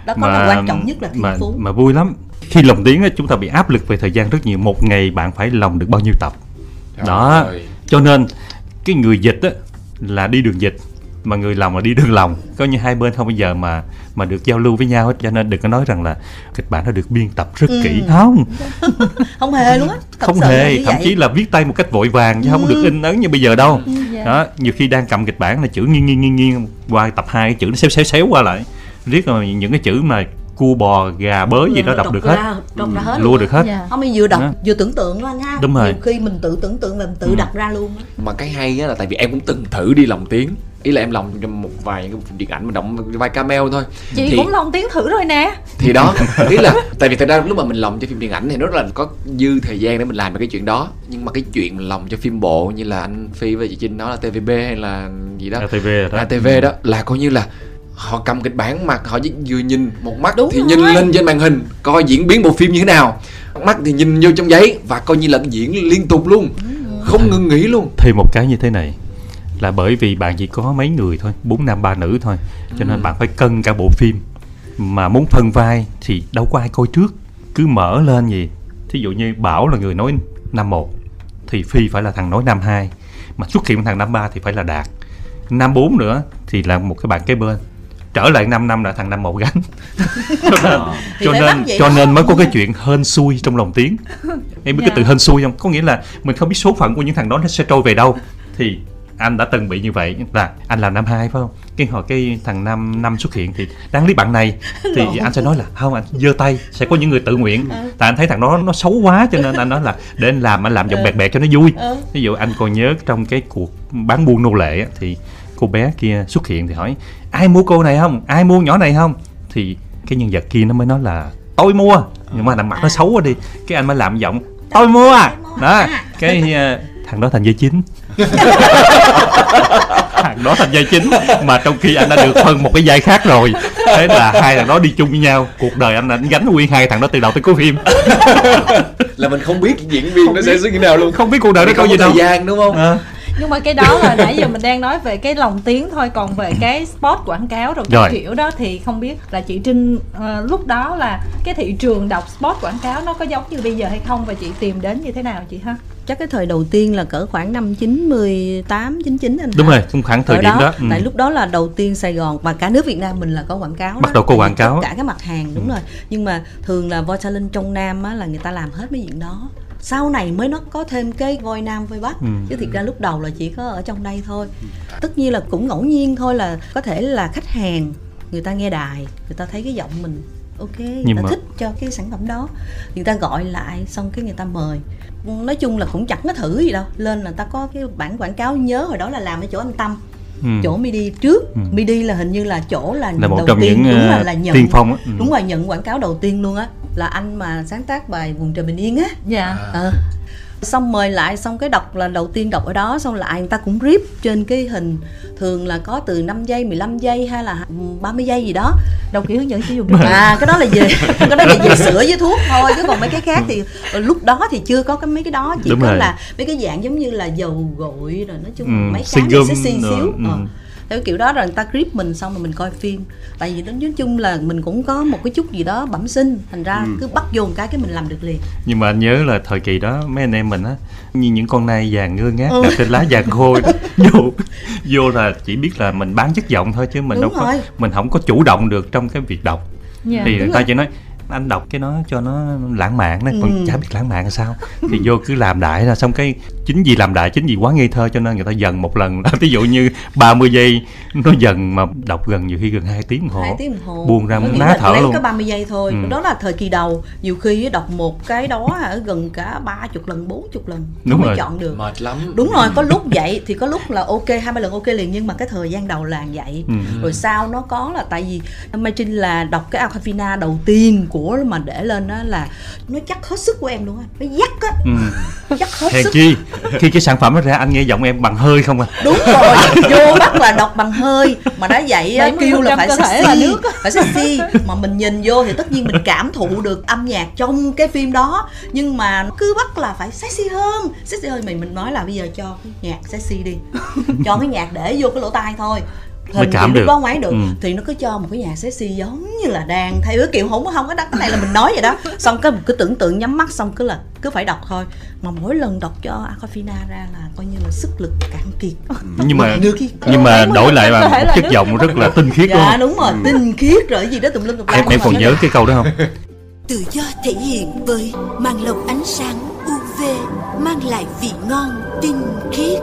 đó, có mà, là quan trọng nhất là thiên phú. Mà vui lắm khi lồng tiếng á, chúng ta bị áp lực về thời gian rất nhiều. Một ngày bạn phải lồng được bao nhiêu tập đó. Trời ơi. Cho nên cái người dịch á là đi đường dịch, mà người lòng là đi đường lòng, coi như hai bên không bao giờ mà mà được giao lưu với nhau hết. Cho nên đừng có nói rằng là kịch bản nó được biên tập rất ừ. kỹ, không không hề luôn á, không hề. Thậm vậy. chí là viết tay một cách vội vàng chứ ừ. không được in ấn như bây giờ đâu. ừ. yeah. Đó, nhiều khi đang cầm kịch bản là chữ nghiêng nghiêng nghiêng nghiêng qua tập hai, cái chữ nó xéo xéo xéo qua lại, riết rồi những cái chữ mà cua bò gà bới gì đó đọc, đọc được ra, hết, đọc ra hết, lua được hết. Dạ. Không, mình vừa đọc đó. Vừa tưởng tượng luôn anh ha. Đúng rồi. Nhiều khi mình tự tưởng tượng là mình tự ừ. đặt ra luôn. Mà cái hay á là tại vì em cũng từng thử đi lồng tiếng, ý là em lồng một vài những cái điện ảnh mà động vai cameo thôi. Chị thì... cũng lồng tiếng thử rồi nè. Thì đó, ý là tại vì thật ra lúc mà mình lồng cho phim điện ảnh thì nó rất là có dư thời gian để mình làm cái chuyện đó. Nhưng mà cái chuyện mình lồng cho phim bộ như là anh Phi với chị Trinh nói là T V B hay là gì đó, A T V đó, A T V đó là coi như là họ cầm kịch bản mà họ vừa nhìn một mắt Đúng thì rồi. nhìn lên trên màn hình coi diễn biến bộ phim như thế nào, mắt thì nhìn vô trong giấy và coi như là diễn liên tục luôn, không ngừng nghỉ luôn. Thì một cái như thế này là bởi vì bạn chỉ có mấy người thôi, bốn nam ba nữ thôi, cho nên ừ. bạn phải cân cả bộ phim. Mà muốn phân vai thì đâu có ai coi trước, cứ mở lên gì, thí dụ như Bảo là người nói nam một thì Phi phải là thằng nói nam hai, mà xuất hiện thằng nam ba thì phải là Đạt, nam bốn nữa thì là một cái bạn kế bên, trở lại năm năm là thằng năm một gánh. Cho nên cho nên mới có cái chuyện hên xui trong lồng tiếng. Em biết yeah. cái từ hên xui không? Có nghĩa là mình không biết số phận của những thằng đó nó sẽ trôi về đâu. Thì anh đã từng bị như vậy, là anh làm năm hai phải không? Cái hồi cái thằng năm năm xuất hiện thì đáng lý bạn này thì Lộn. anh sẽ nói là không, anh giơ tay, sẽ có những người tự nguyện. Ừ. Tại anh thấy thằng đó nó xấu quá cho nên anh nói là để anh làm, anh làm giọng ừ. bẹt bẹt cho nó vui. Ừ. Ví dụ anh còn nhớ trong cái cuộc bán buôn nô lệ thì cô bé kia xuất hiện thì hỏi ai mua cô này không, ai mua nhỏ này không, thì cái nhân vật kia nó mới nói là tôi mua, nhưng mà đằng mặt nó xấu quá đi, cái anh mới làm giọng tôi mua à đó, cái thằng đó thành dây chính. Thằng đó thành dây chính mà trong khi anh đã được phân một cái vai khác rồi, thế là hai thằng đó đi chung với nhau. Cuộc đời anh anh gánh nguyên hai thằng đó từ đầu tới cuối phim. Là mình không biết diễn viên không nó biết. Sẽ xuất như nào luôn, không biết cuộc đời nó câu gì đâu, thời gian đúng không à. Nhưng mà cái đó là nãy giờ mình đang nói về cái lồng tiếng thôi, còn về cái spot quảng cáo rồi cái kiểu đó thì không biết là chị Trinh uh, lúc đó là cái thị trường đọc spot quảng cáo nó có giống như bây giờ hay không, và chị tìm đến như thế nào chị ha? Chắc cái thời đầu tiên là cỡ khoảng năm chín mươi tám, chín mươi chín anh. Đúng hả? Rồi, trong khoảng thời điểm đó, đó. Ừ. Tại lúc đó là đầu tiên Sài Gòn và cả nước Việt Nam mình là có quảng cáo. Bắt đầu có quảng cáo cả các mặt hàng, đúng ừ. rồi. Nhưng mà thường là voice talent trong Nam á, là người ta làm hết mấy chuyện đó. Sau này mới nó có thêm cái voi Nam voi Bắc, ừ. chứ thiệt ra lúc đầu là chỉ có ở trong đây thôi. Tất nhiên là cũng ngẫu nhiên thôi, là có thể là khách hàng người ta nghe đài, người ta thấy cái giọng mình ok, người Nhưng ta mà... thích cho cái sản phẩm đó, người ta gọi lại xong cái người ta mời. Nói chung là cũng chẳng có thử gì đâu, lên là ta có cái bản quảng cáo. Nhớ hồi đó là làm ở chỗ anh Tâm, ừ. chỗ Midi trước. ừ. Midi là hình như là chỗ là, là đầu tiên, những, đúng là, là nhận tiên phong ừ. đúng rồi, nhận quảng cáo đầu tiên luôn á, là anh mà sáng tác bài Vùng Trời Bình Yên á. Dạ. Ờ. Xong mời lại, xong cái đọc là đầu tiên đọc ở đó, xong lại người ta cũng rip trên cái hình, thường là có từ năm giây, mười lăm giây hay là ba mươi giây gì đó, đồng kiểu hướng dẫn sử dụng. À cái đó là về cái đó là về sữa với thuốc thôi, chứ còn mấy cái khác thì lúc đó thì chưa có cái mấy cái đó, chỉ Đúng có rồi. là mấy cái dạng giống như là dầu gội rồi, nói chung ừ, mấy cái nó sẽ xinh xíu. ừ. theo kiểu đó, rồi người ta grip mình xong rồi mình coi phim. Tại vì nói chung là mình cũng có một cái chút gì đó bẩm sinh, thành ra ừ. cứ bắt vô một cái cái mình làm được liền. Nhưng mà anh nhớ là thời kỳ đó mấy anh em mình á, như những con nai vàng ngơ ngác, ừ. trên lá vàng khôi đó, vô vô là chỉ biết là mình bán chất giọng thôi, chứ mình đúng đâu rồi. có mình không có chủ động được trong cái việc đọc. Yeah, thì người ta rồi. chỉ nói anh đọc cái nó cho nó lãng mạn đấy, còn ừ. chả biết lãng mạn là sao, thì vô cứ làm đại ra, xong cái chính vì làm đại, chính vì quá ngây thơ cho nên người ta dần một lần, ví dụ như ba mươi giây nó dần, mà đọc gần nhiều khi gần hai tiếng đồng hồ, hai tiếng đồng hồ buồn ra muốn ná thở luôn. Có ba mươi giây thôi, ừ. đó là thời kỳ đầu, nhiều khi đọc một cái đó ở gần cả ba mươi lần, bốn mươi lần đúng mới rồi. chọn được. Mệt lắm. Đúng rồi, có lúc vậy thì có lúc là ok hai ba lần ok liền, nhưng mà cái thời gian đầu là vậy. Ừ. Rồi sau nó có là tại vì Mai Trinh là đọc cái Alcapina đầu tiên của mà để lên đó là nó chắc hết sức của em luôn á, nó dắt á, ừ. dắt hết Hèn sức. Chi khi cái sản phẩm nó ra anh nghe giọng em bằng hơi không à? Đúng rồi, vô bắt là đọc bằng hơi, mà đã vậy á, kêu là phải sexy, là nước. phải sexy, mà mình nhìn vô thì tất nhiên mình cảm thụ được âm nhạc trong cái phim đó, nhưng mà cứ bắt là phải sexy hơn, sexy hơn mình mình nói là bây giờ cho cái nhạc sexy đi, cho cái nhạc để vô cái lỗ tai thôi. Hình cảm được, có ngoái được, ừ. thì nó cứ cho một cái nhà sexy giống như là đang thấy cái kiểu không có không cái đắt, cái này là mình nói vậy đó, xong cái mình cứ tưởng tượng nhắm mắt, xong cứ là cứ phải đọc thôi, mà mỗi lần đọc cho Aquafina ra là coi như là sức lực cạn kiệt. Nhưng mà nhưng mà đổi lại mà chất giọng rất là tinh khiết. Dạ đúng rồi, tinh khiết rồi gì đó tùm lum tùm la. Em em còn nhớ cái câu đó không? Tự do thể hiện với màn lọc ánh sáng u vê mang lại vị ngon tinh khiết.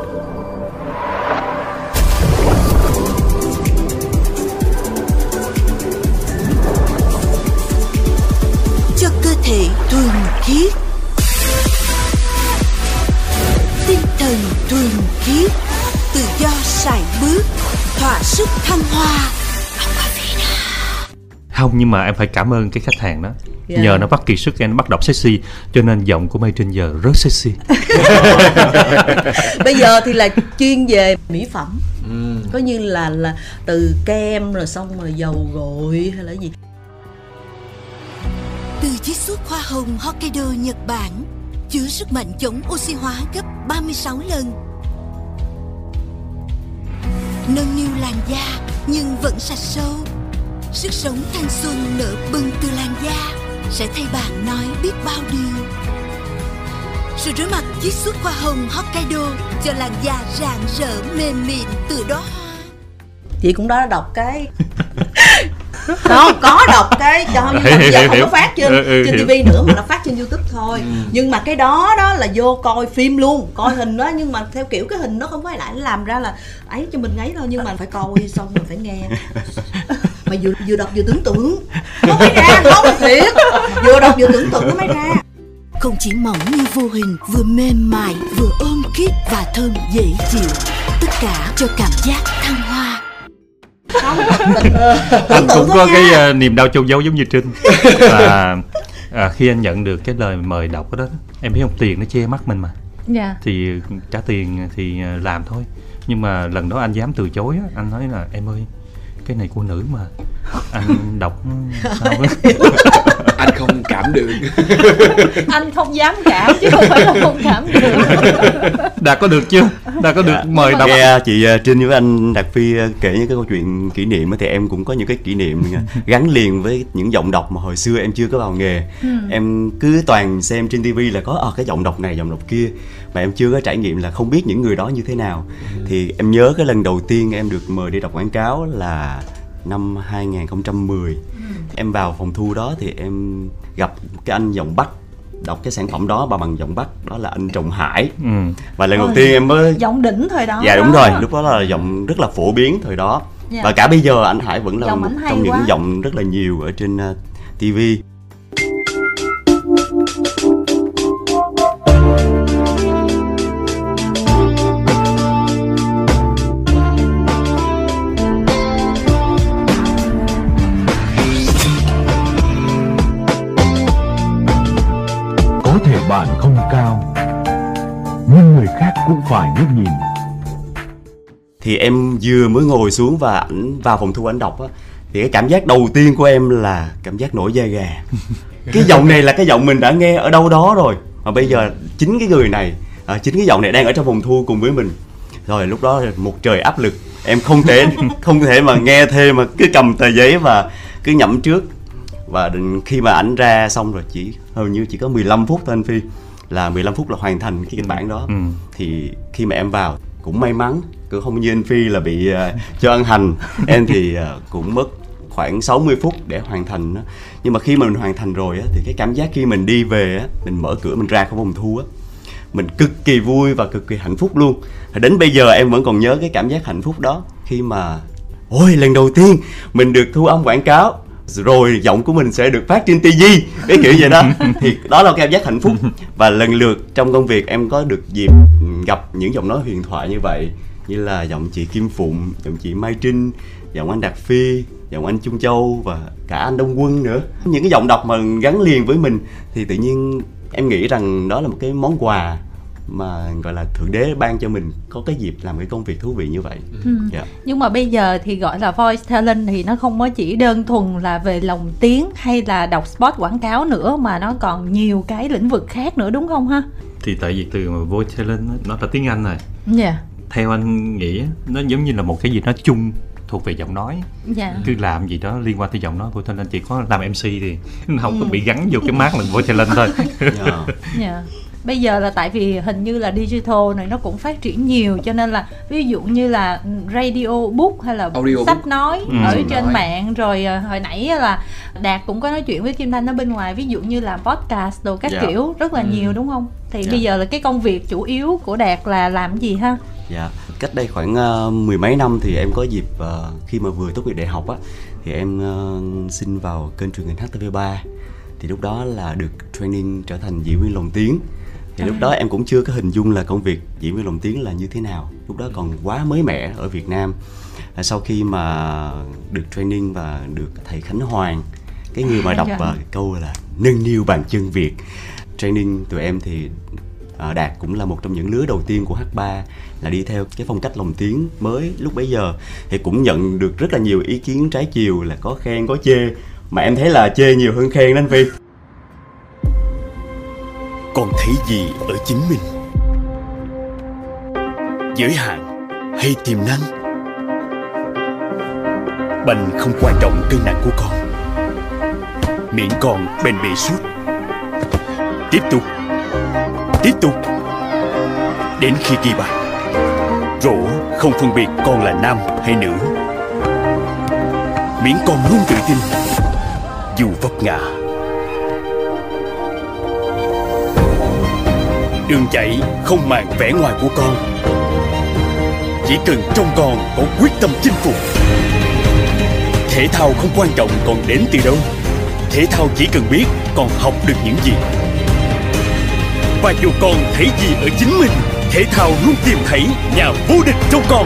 Cho cơ thể thuần khiết, tinh thần thuần khiết, tự do sải bước, thỏa sức thăng hoa. Không, nhưng mà em phải cảm ơn cái khách hàng đó, yeah. nhờ nó bắt kỳ sức em, nó bắt đọc sexy, cho nên giọng của Mai Trinh giờ rất sexy. Bây giờ thì là chuyên về mỹ phẩm, ừ. có như là là từ kem rồi xong rồi dầu gội hay là gì. Từ chiếc suốt hoa hồng Hokkaido Nhật Bản chứa sức mạnh chống oxy hóa gấp ba mươi sáu lần, nâng niu làn da nhưng vẫn sạch sâu. Sức sống thanh xuân nở bừng từ làn da sẽ thay bạn nói biết bao điều. Sự rửa mặt chiếc suốt hoa hồng Hokkaido cho làn da rạng rỡ mềm mịn từ đó. Chị cũng đã đọc cái không có đọc cái cho, nhưng mà bây giờ không có phát trên ừ, trên ti vi nữa mà nó phát trên YouTube thôi. Ừ. Nhưng mà cái đó đó là vô coi phim luôn, coi hình đó, nhưng mà theo kiểu cái hình nó không phải lại làm ra là ấy cho mình ấy thôi, nhưng mà phải coi xong rồi phải nghe. Mà vừa vừa đọc vừa tưởng tượng nó mới ra, không thiệt. Vừa đọc vừa tưởng tượng nó mới ra. Không chỉ mỏng như vô hình, vừa mềm mại, vừa ôm khít và thơm dễ chịu, tất cả cho cảm giác thăng hoa. Không, mình... Anh cũng có nha. Cái uh, niềm đau chôn giấu giống như Trinh. Và uh, khi anh nhận được cái lời mời đọc đó, em biết không, tiền nó che mắt mình mà, yeah. thì trả tiền thì làm thôi. Nhưng mà lần đó anh dám từ chối á, anh nói là em ơi, cái này của nữ mà, anh đọc sao anh không cảm được. Anh không dám cảm chứ không phải là không cảm được. Đạt có được chưa? Đạt có được dạ. mời đọc. Nghe chị Trinh với anh Đạt Phi kể những cái câu chuyện kỷ niệm thì em cũng có những cái kỷ niệm gắn liền với những giọng đọc mà hồi xưa em chưa có vào nghề. Ừ. Em cứ toàn xem trên ti vi là có à, cái giọng đọc này, giọng đọc kia, mà em chưa có trải nghiệm là không biết những người đó như thế nào. Ừ. Thì em nhớ cái lần đầu tiên em được mời đi đọc quảng cáo là năm hai không một không. Ừ. Em vào phòng thu đó thì em gặp cái anh giọng Bắc đọc cái sản phẩm đó bằng giọng Bắc, đó là anh Trọng Hải. Ừ. Và lần Ôi, đầu tiên em mới giọng đỉnh thời đó. Dạ đúng đó. Rồi, lúc đó là giọng rất là phổ biến thời đó. Dạ. Và cả bây giờ anh Hải vẫn là giọng một trong những quá. giọng rất là nhiều ở trên uh, ti vi. Bạn không cao nhưng người khác cũng phải biết nhìn. Thì em vừa mới ngồi xuống và ảnh vào phòng thu ảnh đọc á, thì cái cảm giác đầu tiên của em là cảm giác nổi da gà. Cái giọng này là cái giọng mình đã nghe ở đâu đó rồi, mà bây giờ chính cái người này, chính cái giọng này đang ở trong phòng thu cùng với mình. Rồi lúc đó một trời áp lực. em không thể không thể mà nghe thêm mà cứ cầm tờ giấy và cứ nhẩm trước. Và khi mà ảnh ra xong rồi chỉ hầu như chỉ có mười lăm phút thôi anh Phi, là mười lăm phút là hoàn thành cái kịch bản đó. Ừ. Thì khi mà em vào cũng may mắn, cũng không như anh Phi là bị uh, cho ăn hành. Em thì uh, cũng mất khoảng sáu mươi phút để hoàn thành đó. Nhưng mà khi mà mình hoàn thành rồi á, thì cái cảm giác khi mình đi về á, mình mở cửa mình ra khỏi vòng thu á, mình cực kỳ vui và cực kỳ hạnh phúc luôn. Đến bây giờ em vẫn còn nhớ cái cảm giác hạnh phúc đó, khi mà ôi lần đầu tiên mình được thu âm quảng cáo, rồi giọng của mình sẽ được phát trên ti vi, cái kiểu vậy đó. Thì đó là cảm giác hạnh phúc. Và lần lượt trong công việc em có được dịp gặp những giọng nói huyền thoại như vậy, như là giọng chị Kim Phụng, giọng chị Mai Trinh, giọng anh Đạt Phi, giọng anh Trung Châu và cả anh Đông Quân nữa. Những cái giọng đọc mà gắn liền với mình thì tự nhiên em nghĩ rằng đó là một cái món quà mà gọi là Thượng Đế ban cho mình có cái dịp làm cái công việc thú vị như vậy. Ừ. Yeah. Nhưng mà bây giờ thì gọi là voice talent thì nó không có chỉ đơn thuần là về lồng tiếng hay là đọc spot quảng cáo nữa, mà nó còn nhiều cái lĩnh vực khác nữa đúng không ha? Thì tại vì từ mà voice talent nó là tiếng Anh rồi. Yeah. Theo anh nghĩ nó giống như là một cái gì nó chung thuộc về giọng nói. Dạ. Cứ làm gì đó liên quan tới giọng nói của talent, chỉ có làm em xê thì không ừ. có bị gắn vô cái mác là của talent thôi. Dạ. Dạ. Bây giờ là tại vì hình như là digital này nó cũng phát triển nhiều, cho nên là ví dụ như là radio book hay là audio sách book. nói ừ. ở ừ. trên nói. mạng. Rồi hồi nãy là Đạt cũng có nói chuyện với Kim Thanh ở bên ngoài, ví dụ như là podcast đồ các dạ. kiểu rất là ừ. nhiều đúng không? Thì dạ. bây giờ là cái công việc chủ yếu của Đạt là làm gì ha? Dạ, cách đây khoảng uh, mười mấy năm thì em có dịp uh, khi mà vừa tốt nghiệp đại học á, thì em uh, xin vào kênh truyền hình hát tê vê ba. Thì lúc đó là được training trở thành diễn viên lồng tiếng. Thì à. lúc đó em cũng chưa có hình dung là công việc diễn viên lồng tiếng là như thế nào. Lúc đó còn quá mới mẻ ở Việt Nam. À, sau khi mà được training và được thầy Khánh Hoàng, cái người mà đọc à, dạ. uh, câu là nâng niu bàn chân Việt, training tụi em thì À, Đạt cũng là một trong những lứa đầu tiên của hát ba, là đi theo cái phong cách lồng tiếng mới lúc bấy giờ. Thì cũng nhận được rất là nhiều ý kiến trái chiều, là có khen có chê, mà em thấy là chê nhiều hơn khen đến Phi. Còn thấy gì ở chính mình? Giới hạn hay tiềm năng? Bành không quan trọng cân nặng của con, miễn còn bền bỉ suốt. Tiếp tục Tiếp tục đến khi ghi bàn, rổ không phân biệt con là nam hay nữ, miễn con luôn tự tin dù vấp ngã. Đường chạy không màng vẻ ngoài của con, chỉ cần trong con có quyết tâm chinh phục. Thể thao không quan trọng còn đến từ đâu, thể thao chỉ cần biết còn học được những gì. Và dù con thấy gì ở chính mình, thể thao luôn tìm thấy nhà vô địch trong con.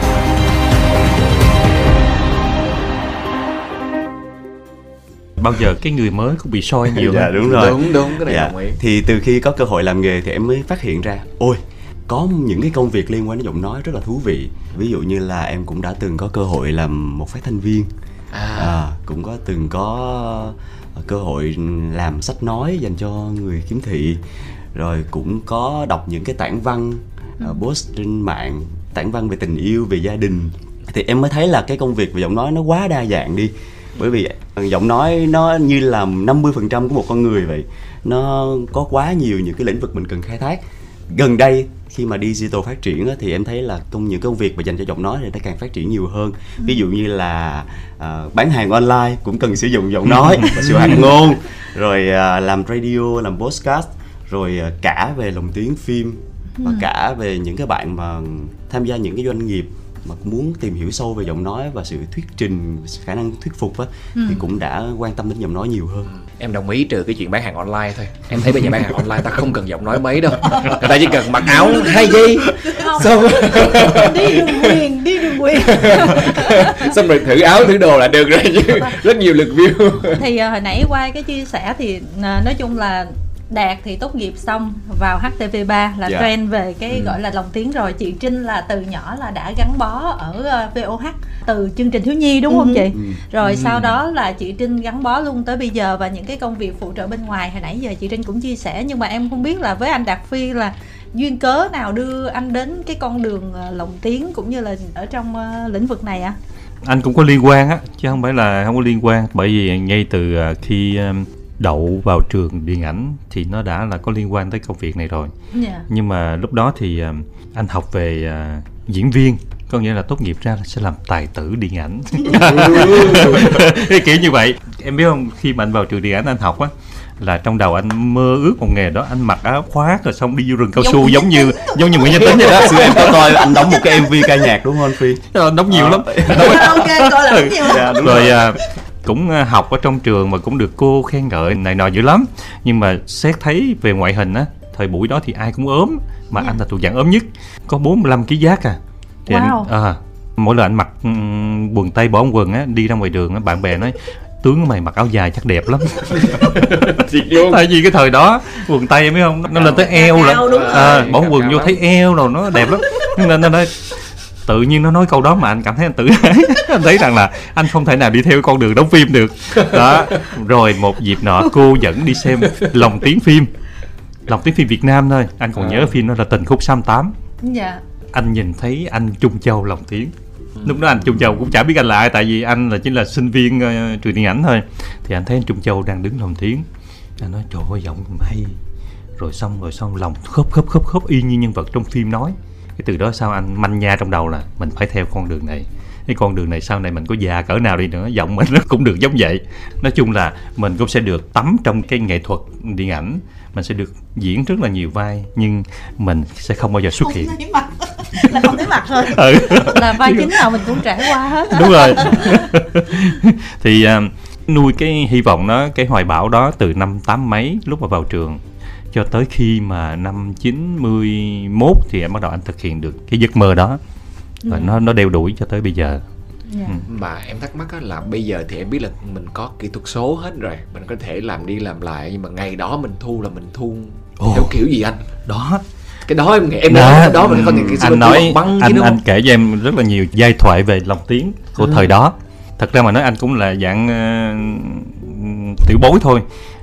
Bao giờ cái người mới cũng bị soi nhiều. Dạ đúng rồi. Đúng, đúng, cái này dạ. đồng ý. Thì từ khi có cơ hội làm nghề thì em mới phát hiện ra, ôi, có những cái công việc liên quan đến giọng nói rất là thú vị. Ví dụ như là em cũng đã từng có cơ hội làm một phát thanh viên. À. À, cũng có từng có cơ hội làm sách nói dành cho người khiếm thị. Rồi cũng có đọc những cái tản văn uh, post trên mạng, tản văn về tình yêu, về gia đình. Thì em mới thấy là cái công việc về giọng nói nó quá đa dạng đi. Bởi vì giọng nói nó như là năm mươi phần trăm của một con người vậy. Nó có quá nhiều những cái lĩnh vực mình cần khai thác. Gần đây khi mà digital phát triển thì em thấy là công những công việc mà dành cho giọng nói thì nó càng phát triển nhiều hơn. Ví dụ như là uh, bán hàng online cũng cần sử dụng giọng nói, sự hoạt ngôn. Rồi uh, làm radio, làm podcast, rồi cả về lồng tiếng phim và cả về những cái bạn mà tham gia những cái doanh nghiệp mà muốn tìm hiểu sâu về giọng nói và sự thuyết trình, khả năng thuyết phục á, ừ. thì cũng đã quan tâm đến giọng nói nhiều hơn. Em đồng ý trừ cái chuyện bán hàng online thôi. Em thấy bây giờ bán hàng online ta không cần giọng nói mấy đâu. Người ta chỉ cần mặc áo hai giây. Xong đi đường quyền, đi đường quyền. Xong rồi thử áo, thử đồ là được rồi chứ. Rất nhiều lượt view. Thì hồi nãy qua cái chia sẻ thì nói chung là Đạt thì tốt nghiệp xong vào hát tê vê ba là dạ. trend về cái ừ. gọi là lồng tiếng rồi. Chị Trinh là từ nhỏ là đã gắn bó ở vê o hát từ chương trình thiếu nhi đúng không ừ. chị? Ừ. Rồi ừ. sau đó là chị Trinh gắn bó luôn tới bây giờ và những cái công việc phụ trợ bên ngoài hồi nãy giờ chị Trinh cũng chia sẻ. Nhưng mà em không biết là với anh Đạt Phi là duyên cớ nào đưa anh đến cái con đường lồng tiếng cũng như là ở trong lĩnh vực này ạ? À? Anh cũng có liên quan á, chứ không phải là không có liên quan, bởi vì ngay từ khi đậu vào trường điện ảnh thì nó đã là có liên quan tới công việc này rồi. Yeah. Nhưng mà lúc đó thì anh học về diễn viên, có nghĩa là tốt nghiệp ra là sẽ làm tài tử điện ảnh. Kiểu như vậy. Em biết không, khi mà anh vào trường điện ảnh anh học á, là trong đầu anh mơ ước một nghề đó, anh mặc áo khoác rồi xong đi vô rừng cao su giống như giống như Nguyễn Nhân Tính vậy đó. Xưa em có coi anh đóng một cái em vê ca nhạc đúng không anh Phi? Anh đóng nhiều lắm. Ok, coi là nhiều lắm. Rồi cũng học ở trong trường mà cũng được cô khen ngợi này nọ dữ lắm. Nhưng mà xét thấy về ngoại hình á, thời buổi đó thì ai cũng ốm, mà anh là thuộc dạng ốm nhất, có bốn mươi lăm ký giác à. Thì wow. Anh, à, mỗi lần anh mặc quần tây bỏ quần á, đi ra ngoài đường á, bạn bè nói tướng của mày mặc áo dài chắc đẹp lắm. Tại vì cái thời đó quần tây em biết không, nó lên tới eo là à, bỏ quần vô thấy eo rồi nó đẹp lắm. Nên nó nói, tự nhiên nó nói câu đó mà anh cảm thấy anh tự ái. Anh thấy rằng là anh không thể nào đi theo con đường đóng phim được đó. Rồi một dịp nọ cô dẫn đi xem lồng tiếng phim, lồng tiếng phim Việt Nam thôi. Anh còn à. nhớ phim đó là Tình Khúc Sam Tám. Dạ. Anh nhìn thấy anh Trung Châu lồng tiếng. Lúc đó anh Trung Châu cũng chả biết anh là ai, tại vì anh là chính là sinh viên uh, trường điện ảnh thôi. Thì anh thấy anh Trung Châu đang đứng lồng tiếng, anh nói trời ơi giọng hay. Rồi xong rồi xong lòng khớp khớp khớp khớp y như nhân vật trong phim nói. Cái từ đó sao anh manh nha trong đầu là mình phải theo con đường này. Cái con đường này sau này mình có già cỡ nào đi nữa, giọng mình nó cũng được giống vậy. Nói chung là mình cũng sẽ được tắm trong cái nghệ thuật điện ảnh, mình sẽ được diễn rất là nhiều vai, nhưng mình sẽ không bao giờ xuất hiện. Là không thấy mặt thôi. Ừ. Là vai chính nào mình cũng trải qua hết. Đúng rồi. Thì uh, nuôi cái hy vọng đó, cái hoài bão đó từ năm tám mấy lúc mà vào trường, cho tới khi mà năm chín mươi mốt thì em bắt đầu anh thực hiện được cái giấc mơ đó. Rồi ừ. nó, nó đeo đuổi cho tới bây giờ. Yeah. Ừ. Mà em thắc mắc là bây giờ thì em biết là mình có kỹ thuật số hết rồi, mình có thể làm đi làm lại, nhưng mà ngày đó mình thu là mình thu oh. theo kiểu gì anh? Đó cái đó em em đó, nói, đó mình có những cái anh nói băng anh, anh kể cho em rất là nhiều giai thoại về lòng tiếng của ừ. thời đó. Thật ra mà nói anh cũng là dạng uh, tiểu bối thôi,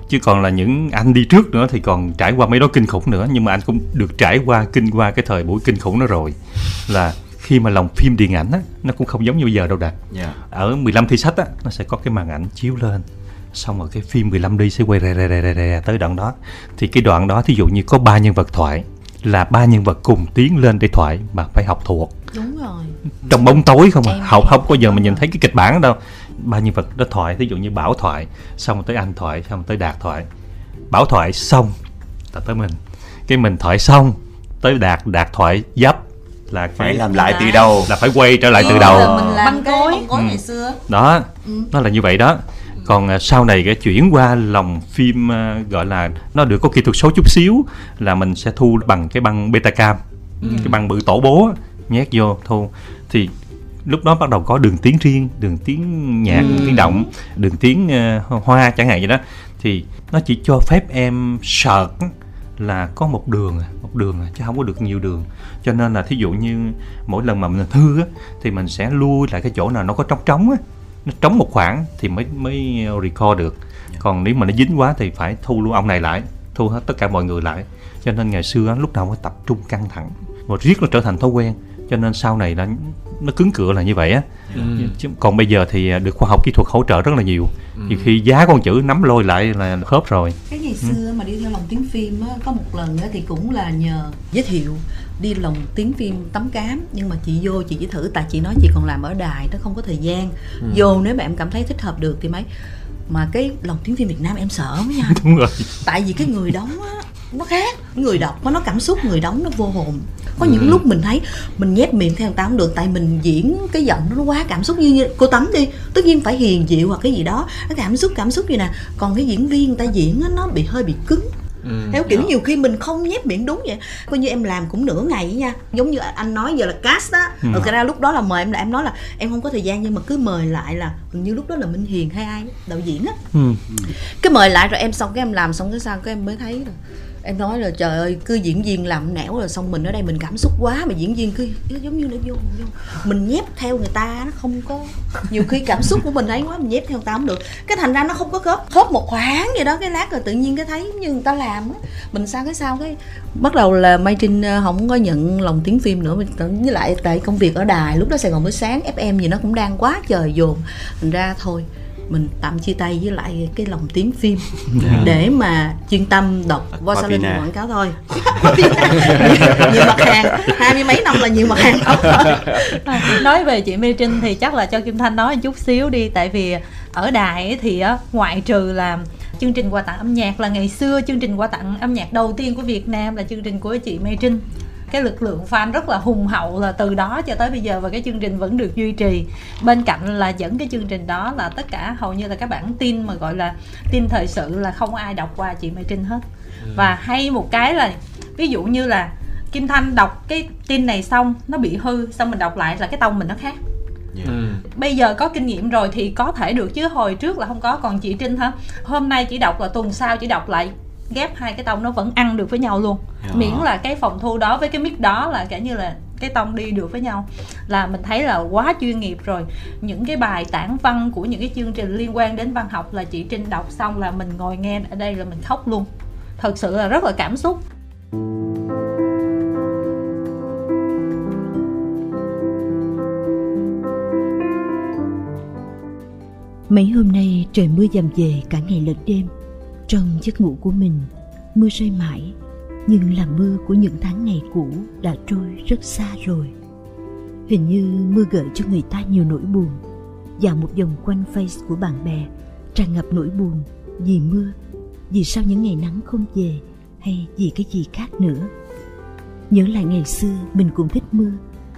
chứ còn là những anh đi trước nữa thì còn trải qua mấy đó kinh khủng nữa. Nhưng mà anh cũng được trải qua kinh qua cái thời buổi kinh khủng đó rồi, là khi mà lồng phim điện ảnh á, nó cũng không giống như bây giờ đâu Đạt. Yeah. Ở mười lăm thi sách á, nó sẽ có cái màn ảnh chiếu lên, xong rồi cái phim mười lăm đi sẽ quay rè rè rè rè tới đoạn đó. Thì cái đoạn đó thí dụ như có ba nhân vật thoại, là ba nhân vật cùng tiến lên để thoại mà phải học thuộc. Đúng rồi. Trong bóng tối không à, học không có giờ mình nhìn thấy cái kịch bản đâu. Ba nhân vật đó thoại, thí dụ như Bảo thoại, xong tới anh thoại, xong tới Đạt thoại. Bảo thoại xong là tới mình. Cái mình thoại xong tới Đạt, Đạt thoại dấp là phải làm lại từ đầu, là phải quay trở lại từ đầu. Băng cối, băng cối ngày xưa. Đó, nó là như vậy đó. Còn sau này cái chuyển qua lồng phim gọi là nó được có kỹ thuật số chút xíu, là mình sẽ thu bằng cái băng Betacam, ừ. cái băng bự tổ bố nhét vô thu. Thì lúc đó bắt đầu có đường tiếng riêng, đường tiếng nhạc, ừ. tiếng động, đường tiếng uh, hoa chẳng hạn vậy đó. Thì nó chỉ cho phép em sợt là có một đường, một đường chứ không có được nhiều đường. Cho nên là thí dụ như mỗi lần mà mình thư á, thì mình sẽ lui lại cái chỗ nào nó có trống trống á, nó trống một khoảng thì mới mới record được. Còn nếu mà nó dính quá thì phải thu luôn ông này lại, thu hết tất cả mọi người lại. Cho nên ngày xưa lúc nào cũng tập trung căng thẳng, một riết nó trở thành thói quen. Cho nên sau này là nó cứng cựa là như vậy á. Ừ. Còn bây giờ thì được khoa học kỹ thuật hỗ trợ rất là nhiều. Ừ. Thì khi giá con chữ nắm lôi lại là khớp rồi. Cái ngày xưa ừ. mà đi theo lồng tiếng phim á, có một lần á thì cũng là nhờ giới thiệu đi lồng tiếng phim Tấm Cám, nhưng mà chị vô chị chỉ thử, tại chị nói chị còn làm ở đài nó không có thời gian. Ừ. Vô nếu mà em cảm thấy thích hợp được thì mấy. Mà cái lồng tiếng phim Việt Nam em sợ quá nha. Đúng rồi. Tại vì cái người đóng á nó khác, người đọc nó cảm xúc, người đóng nó vô hồn. Có ừ. những lúc mình thấy mình nhét miệng theo người ta không được, tại mình diễn cái giọng nó quá cảm xúc. Như, như cô Tấm đi, tất nhiên phải hiền dịu hoặc cái gì đó, nó cảm xúc cảm xúc như nè. Còn cái diễn viên người ta diễn á, nó bị hơi bị cứng. Ừ, theo kiểu đó. Nhiều khi mình không nhép miệng đúng vậy. Coi như em làm cũng nửa ngày nha, giống như anh nói giờ là cast á. Ừ. Thật ra lúc đó là mời em là em nói là em không có thời gian, nhưng mà cứ mời lại là hình như lúc đó là Minh Hiền hay ai đạo diễn á. Ừ. Cái mời lại rồi em xong cái em làm xong cái sao cái em mới thấy là em nói là trời ơi, cứ diễn viên làm nẻo rồi xong mình ở đây mình cảm xúc quá, mà diễn viên cứ giống như nó vô, vô mình nhép theo người ta nó không có. Nhiều khi cảm xúc của mình ấy quá, mình nhép theo người ta không được, cái thành ra nó không có khớp khớp một khoảng vậy đó. Cái lát rồi tự nhiên cái thấy như người ta làm làm á, mình sao cái sao cái bắt đầu là Mai Trinh không có nhận lòng tiếng phim nữa, với lại tại công việc ở đài lúc đó Sài Gòn Buổi Sáng ép em gì nó cũng đang quá trời dồn, thành ra thôi mình tạm chia tay với lại cái lòng tiếng phim yeah. để mà chuyên tâm đọc voice lên quảng cáo thôi. Nhiều mặt hàng, hai mươi mấy năm là nhiều mặt hàng. Nói về chị Mai Trinh thì chắc là cho Kim Thanh nói một chút xíu đi, tại vì ở đài thì ngoại trừ là chương trình quà tặng âm nhạc, là ngày xưa chương trình quà tặng âm nhạc đầu tiên của Việt Nam là chương trình của chị Mai Trinh. Cái lực lượng fan rất là hùng hậu là từ đó cho tới bây giờ, và cái chương trình vẫn được duy trì. Bên cạnh là dẫn cái chương trình đó là tất cả hầu như là các bản tin mà gọi là tin thời sự là không ai đọc qua chị Mai Trinh hết. ừ. Và hay một cái là ví dụ như là Kim Thanh đọc cái tin này xong nó bị hư, xong mình đọc lại là cái tông mình nó khác. Ừ. Bây giờ có kinh nghiệm rồi thì có thể được, chứ hồi trước là không có. Còn chị Trinh hả, hôm nay chỉ đọc là tuần sau chỉ đọc lại, ghép hai cái tông nó vẫn ăn được với nhau luôn. yeah. Miễn là cái phòng thu đó với cái mic đó là cả như là cái tông đi được với nhau, là mình thấy là quá chuyên nghiệp rồi. Những cái bài tản văn của những cái chương trình liên quan đến văn học là chị Trinh đọc xong là mình ngồi nghe ở đây là mình khóc luôn, thật sự là rất là cảm xúc. Mấy hôm nay trời mưa dầm về cả ngày lẫn đêm. Trong giấc ngủ của mình, mưa rơi mãi, nhưng là mưa của những tháng ngày cũ đã trôi rất xa rồi. Hình như mưa gợi cho người ta nhiều nỗi buồn, và một dòng quanh face của bạn bè tràn ngập nỗi buồn vì mưa, vì sao những ngày nắng không về, hay vì cái gì khác nữa. Nhớ lại ngày xưa mình cũng thích mưa,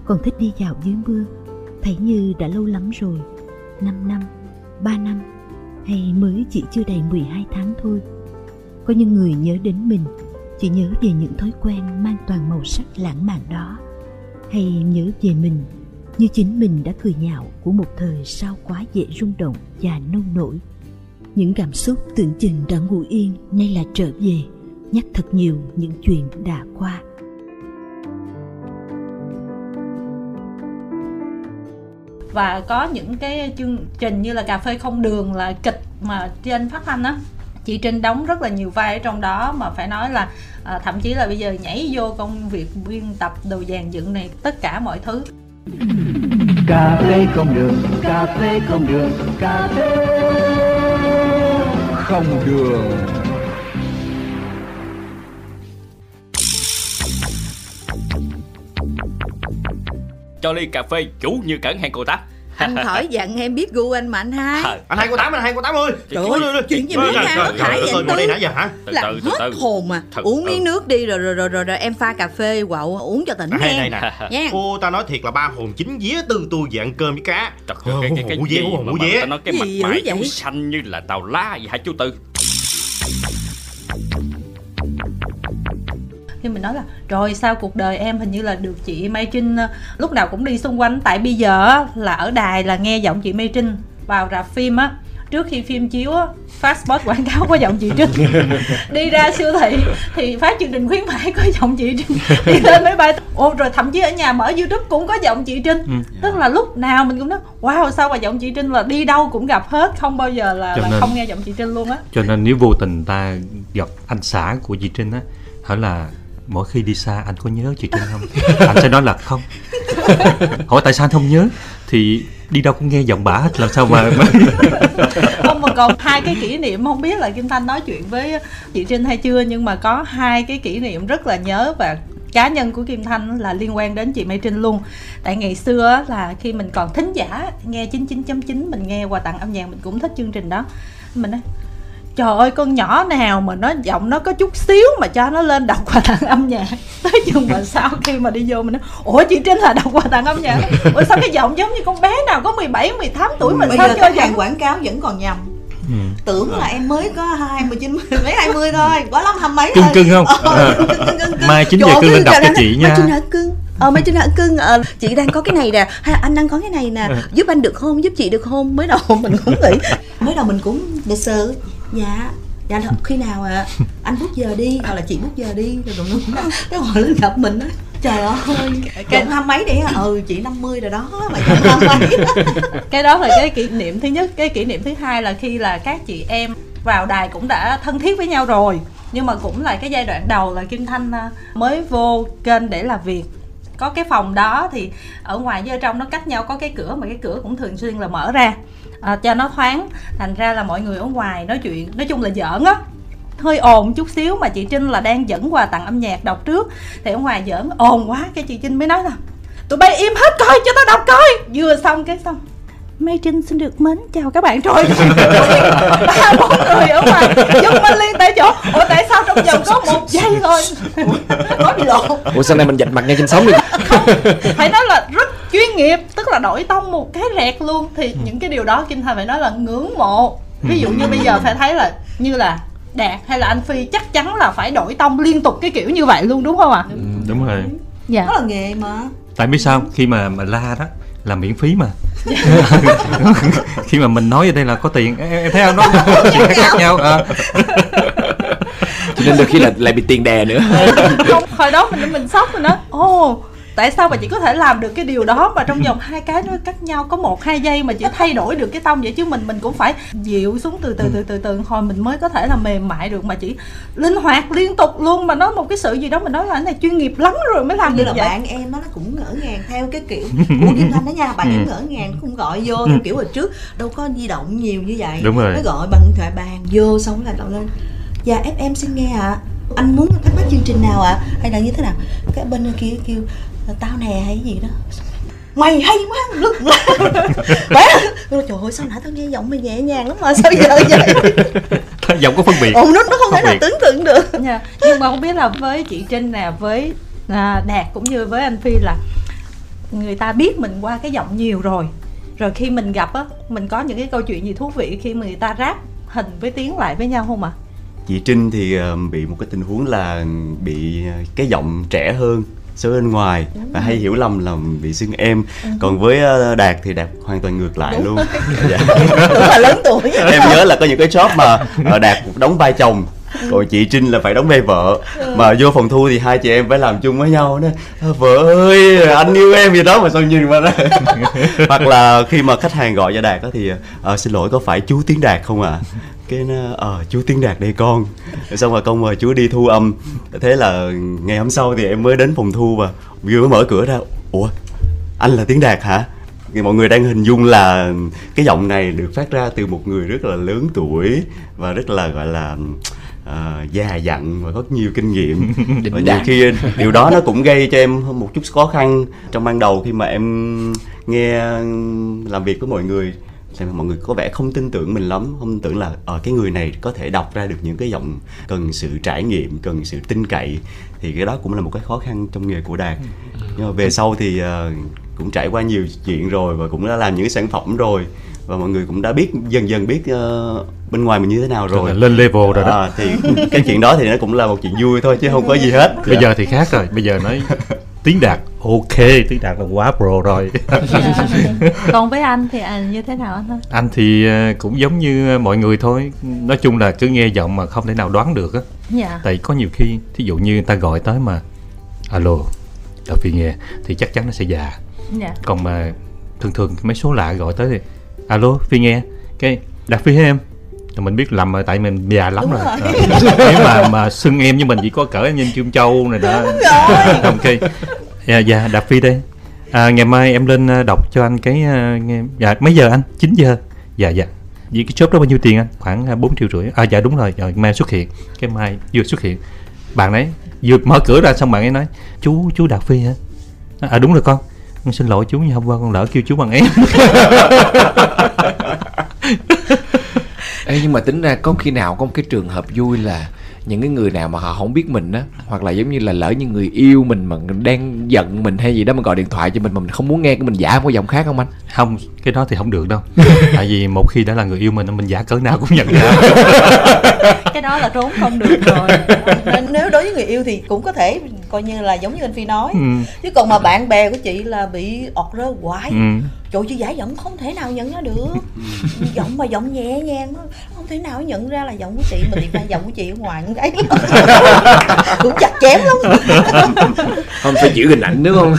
còn thích đi dạo dưới mưa, thấy như đã lâu lắm rồi, năm năm, ba năm, hay mới chỉ chưa đầy mười hai tháng thôi. Có những người nhớ đến mình chỉ nhớ về những thói quen mang toàn màu sắc lãng mạn đó, hay nhớ về mình như chính mình đã cười nhạo của một thời sao quá dễ rung động và nông nổi. Những cảm xúc tưởng chừng đã ngủ yên nay là trở về, nhắc thật nhiều những chuyện đã qua. Và có những cái chương trình như là Cà Phê Không Đường là kịch mà trên phát thanh á, chị Trinh đóng rất là nhiều vai ở trong đó, mà phải nói là à, thậm chí là bây giờ nhảy vô công việc biên tập đầu dàn dựng này tất cả mọi thứ. Cà phê không đường, cà phê không đường, cà phê không đường. Cho ly cà phê chủ như cẩn hẹn cô Tám. Anh khỏi giận em biết gu anh mà anh hai. À, anh hai cô Tám, anh hai cô Tám ơi. Trời ơi, chuyện gì mà anh hai bất hại vậy tư? Là hết hồn mà. Uống miếng nước đi rồi rồi rồi rồi, rồi. Em pha cà phê quậu uống cho tỉnh nghe. Nha. Cô ta nói thiệt là ba hồn chín vía tư tôi dạng cơm với cá. Trời ơi, cái cái vía hồn hổ vía. Nó cái mặt mày cũng xanh như là tàu lá vậy hả chú Tư? Khi mình nói là rồi sao cuộc đời em hình như là được chị Mai Trinh lúc nào cũng đi xung quanh. Tại bây giờ là ở đài là nghe giọng chị Mai Trinh, vào rạp phim á, trước khi phim chiếu á, fastboard quảng cáo có giọng chị Trinh. Đi ra siêu thị thì phát chương trình khuyến mãi có giọng chị Trinh. Đi lên máy bay, ô rồi thậm chí ở nhà mở YouTube cũng có giọng chị Trinh. ừ. Tức là lúc nào mình cũng nói wow, sao mà giọng chị Trinh là đi đâu cũng gặp hết, không bao giờ là, là nên, không nghe giọng chị Trinh luôn á. Cho nên nếu vô tình ta gặp anh xã của chị Trinh á, hỏi là mỗi khi đi xa anh có nhớ chị Trinh không? Anh sẽ nói là không. Hỏi tại sao anh không nhớ? Thì đi đâu cũng nghe giọng bả hết, làm sao mà không. Mà còn hai cái kỷ niệm, không biết là Kim Thanh nói chuyện với chị Trinh hay chưa, nhưng mà có hai cái kỷ niệm rất là nhớ và cá nhân của Kim Thanh là liên quan đến chị Mai Trinh luôn. Tại ngày xưa là khi mình còn thính giả nghe chín mươi chín chấm chín, mình nghe quà tặng âm nhạc, mình cũng thích chương trình đó. Mình nói trời ơi, con nhỏ nào mà nó giọng nó có chút xíu mà cho nó lên đọc quà tặng âm nhạc. Tới chừng mà sau khi mà đi vô mình nói ủa chị Trinh là đọc quà tặng âm nhạc, ủa sao cái giọng giống như con bé nào có mười bảy, mười tám tuổi mà sao cho hàng quảng cáo vẫn còn nhầm. Ừ. Tưởng ừ. là em mới có hai mươi chín, mấy hai mươi thôi, quá lắm hầm mấy cưng thôi. Cưng không? Ờ, cưng, cưng, cưng, cưng. Mai chín giờ cưng lên đọc cho chị nha. Mai Trinh hả cưng? Ờ Mai Trinh hả cưng? Ờ, chị đang có cái này nè, hay anh đang có cái này nè, giúp anh được không? Giúp chị được không? Mới đầu mình cũng nghĩ, mới đầu mình cũng để sơ. Dạ, dạ khi nào à, anh bút giờ đi, hoặc là chị bút giờ đi, rồi tụi nó tới hồi lên gặp mình đó. Trời ơi, cái năm mấy đấy, ừ chị năm mươi rồi đó, mà chị năm mấy. Cái đó là cái kỷ niệm thứ nhất. Cái kỷ niệm thứ hai là khi là các chị em vào đài cũng đã thân thiết với nhau rồi, Nhưng mà cũng là cái giai đoạn đầu là Kim Thanh mới vô kênh để làm việc. Có cái phòng đó thì ở ngoài với ở trong nó cách nhau có cái cửa, mà cái cửa cũng thường xuyên là mở ra à, cho nó thoáng. Thành ra là mọi người ở ngoài nói chuyện, nói chung là giỡn á, hơi ồn chút xíu. Mà chị Trinh là đang dẫn quà tặng âm nhạc đọc trước, thì ở ngoài giỡn ồn quá, cái chị Trinh mới nói là tụi bay im hết coi cho tao đọc coi. Vừa xong cái xong Mai Trinh xin được mến chào các bạn. Rồi ba bốn người ở ngoài giúp anh Liên tại chỗ. Ủa tại sao trong vòng có một giây thôi nói bị lộ. Ủa sau này mình dạch mặt ngay trên sóng đi. Không, phải nói là rất chuyên nghiệp, tức là đổi tông một cái rẹt luôn. Thì những cái điều đó Kim Thanh phải nói là ngưỡng mộ. Ví dụ như bây giờ phải thấy là như là Đạt hay là anh Phi chắc chắn là phải đổi tông liên tục cái kiểu như vậy luôn, đúng không ạ? À? Ừ, đúng rồi. Dạ. Đó là nghề mà. Tại biết sao khi mà mà la đó là miễn phí mà. Khi mà mình nói ở đây là có tiền, em, em thấy không, nó khác nhau à. Cho nên đôi khi là lại bị tiền đè nữa. Không, hồi đó mình mình sốc mình nói ồ oh, tại sao mà chị có thể làm được cái điều đó mà trong vòng hai cái nó cách nhau có một hai giây mà chị thay đổi được cái tông vậy. Chứ mình mình cũng phải dịu xuống từ từ từ từ từ hồi mình mới có thể là mềm mại được, mà chỉ linh hoạt liên tục luôn. Mà nói một cái sự gì đó mình nói là cái này chuyên nghiệp lắm rồi mới làm như được là vậy. Bạn em đó, nó cũng ngỡ ngàng theo cái kiểu của Kim Thanh đó nha. Bạn em ngỡ ngàng cũng gọi vô kiểu hồi trước đâu có di động nhiều như vậy, nó gọi bằng điện thoại bàn vô xong là đậu lên dạ ép em xin nghe ạ à. Anh muốn thắc mắc chương trình nào ạ à? Hay là như thế nào. Cái bên kia kêu tao nè hay gì đó, mày hay quá lúc trời ơi sao nãy tao nghe giọng mày nhẹ nhàng lắm mà sao giờ vậy. Giọng có phân biệt, ồn nứt nó không phân thể biệt. Nào tưởng tượng được. Nhưng mà không biết là với chị Trinh nè, với Đạt cũng như với anh Phi là người ta biết mình qua cái giọng nhiều rồi. Rồi khi mình gặp á, mình có những cái câu chuyện gì thú vị khi người ta ráp hình với tiếng lại với nhau không ạ? À? Chị Trinh thì bị một cái tình huống là bị cái giọng trẻ hơn so bên ngoài và hay hiểu lầm là bị xưng em. Ừ. Còn với Đạt thì Đạt hoàn toàn ngược lại. Đúng luôn. Dạ. Đúng là lớn tuổi. Em nhớ là có những cái job mà Đạt đóng vai chồng, còn chị Trinh là phải đóng vai vợ. Ừ. Mà vô phòng thu thì hai chị em phải làm chung với nhau đó. Vợ ơi anh yêu em gì đó mà sao nhìn qua đó. Hoặc là khi mà khách hàng gọi cho Đạt đó thì à, xin lỗi có phải chú Tiến Đạt không ạ? À? Cái ờ à, chú Tiến Đạt đây con. Xong rồi con mời chú đi thu âm. Thế là ngày hôm sau thì em mới đến phòng thu và vừa mới mở cửa ra, ủa anh là Tiến Đạt hả? Mọi người đang hình dung là cái giọng này được phát ra từ một người rất là lớn tuổi và rất là gọi là uh, già dặn và có nhiều kinh nghiệm. Và nhiều khi điều đó nó cũng gây cho em một chút khó khăn trong ban đầu khi mà em nghe làm việc với mọi người. Mọi người có vẻ không tin tưởng mình lắm, không tin tưởng là ờ, cái người này có thể đọc ra được những cái giọng cần sự trải nghiệm, cần sự tin cậy. Thì cái đó cũng là một cái khó khăn trong nghề của Đạt. Nhưng mà về sau thì uh, cũng trải qua nhiều chuyện rồi và cũng đã làm những sản phẩm rồi. Và mọi người cũng đã biết, dần dần biết uh, bên ngoài mình như thế nào rồi. Lên level rồi đó. À, thì cái chuyện đó thì nó cũng là một chuyện vui thôi chứ không có gì hết. Bây giờ thì khác rồi, bây giờ nói Tiến Đạt, ok, Tiến Đạt là quá pro rồi. Yeah. Còn với anh thì à, như thế nào anh thôi? Anh thì cũng giống như mọi người thôi. Nói chung là cứ nghe giọng mà không thể nào đoán được á. Yeah. Tại có nhiều khi, thí dụ như người ta gọi tới mà alo, ở phía nghe thì chắc chắn nó sẽ già. Yeah. Còn mà thường thường mấy số lạ gọi tới thì alo, Phi nghe, cái Đạt Phi hả em? Mình biết lầm rồi, tại mình già lắm. Đúng rồi, rồi. À, nếu mà mà xưng em như mình chỉ có cỡ như Trung Châu này đó. Đúng rồi. Ok. Dạ, dạ Đạt Phi đây à, ngày mai em lên đọc cho anh cái nghe... Dạ, mấy giờ anh? chín giờ. Dạ, dạ. Vì cái shop đó bao nhiêu tiền anh? Khoảng bốn triệu rưỡi. À dạ đúng rồi, rồi mai xuất hiện. Cái mai vừa xuất hiện, bạn ấy vừa mở cửa ra xong bạn ấy nói Chú, chú Đạt Phi hả? À đúng rồi con. Con xin lỗi chú, nhưng hôm qua con lỡ kêu chú bằng em. Ê, nhưng mà tính ra có khi nào có một cái trường hợp vui là những cái người nào mà họ không biết mình á, hoặc là giống như là lỡ như người yêu mình mà đang giận mình hay gì đó mà gọi điện thoại cho mình mà mình không muốn nghe, cái mình giả một cái giọng khác không anh? Không, cái đó thì không được đâu. Tại vì một khi đã là người yêu mình, mình giả cỡ nào cũng nhận ra. Cái đó là trốn không được rồi. Nên nếu đối với người yêu thì cũng có thể coi như là giống như anh Phi nói. Ừ. Chứ còn mà bạn bè của chị là bị ọt rơ hoài. Ừ. Trời chứ giả giọng không thể nào nhận ra được. Giọng mà giọng nhẹ nhàng đó, không thể nào nhận ra là giọng của chị. Mà thì giọng của chị ở ngoài cũng ấy lắm. Cũng chặt chém lắm. Không phải giữ hình ảnh đúng không?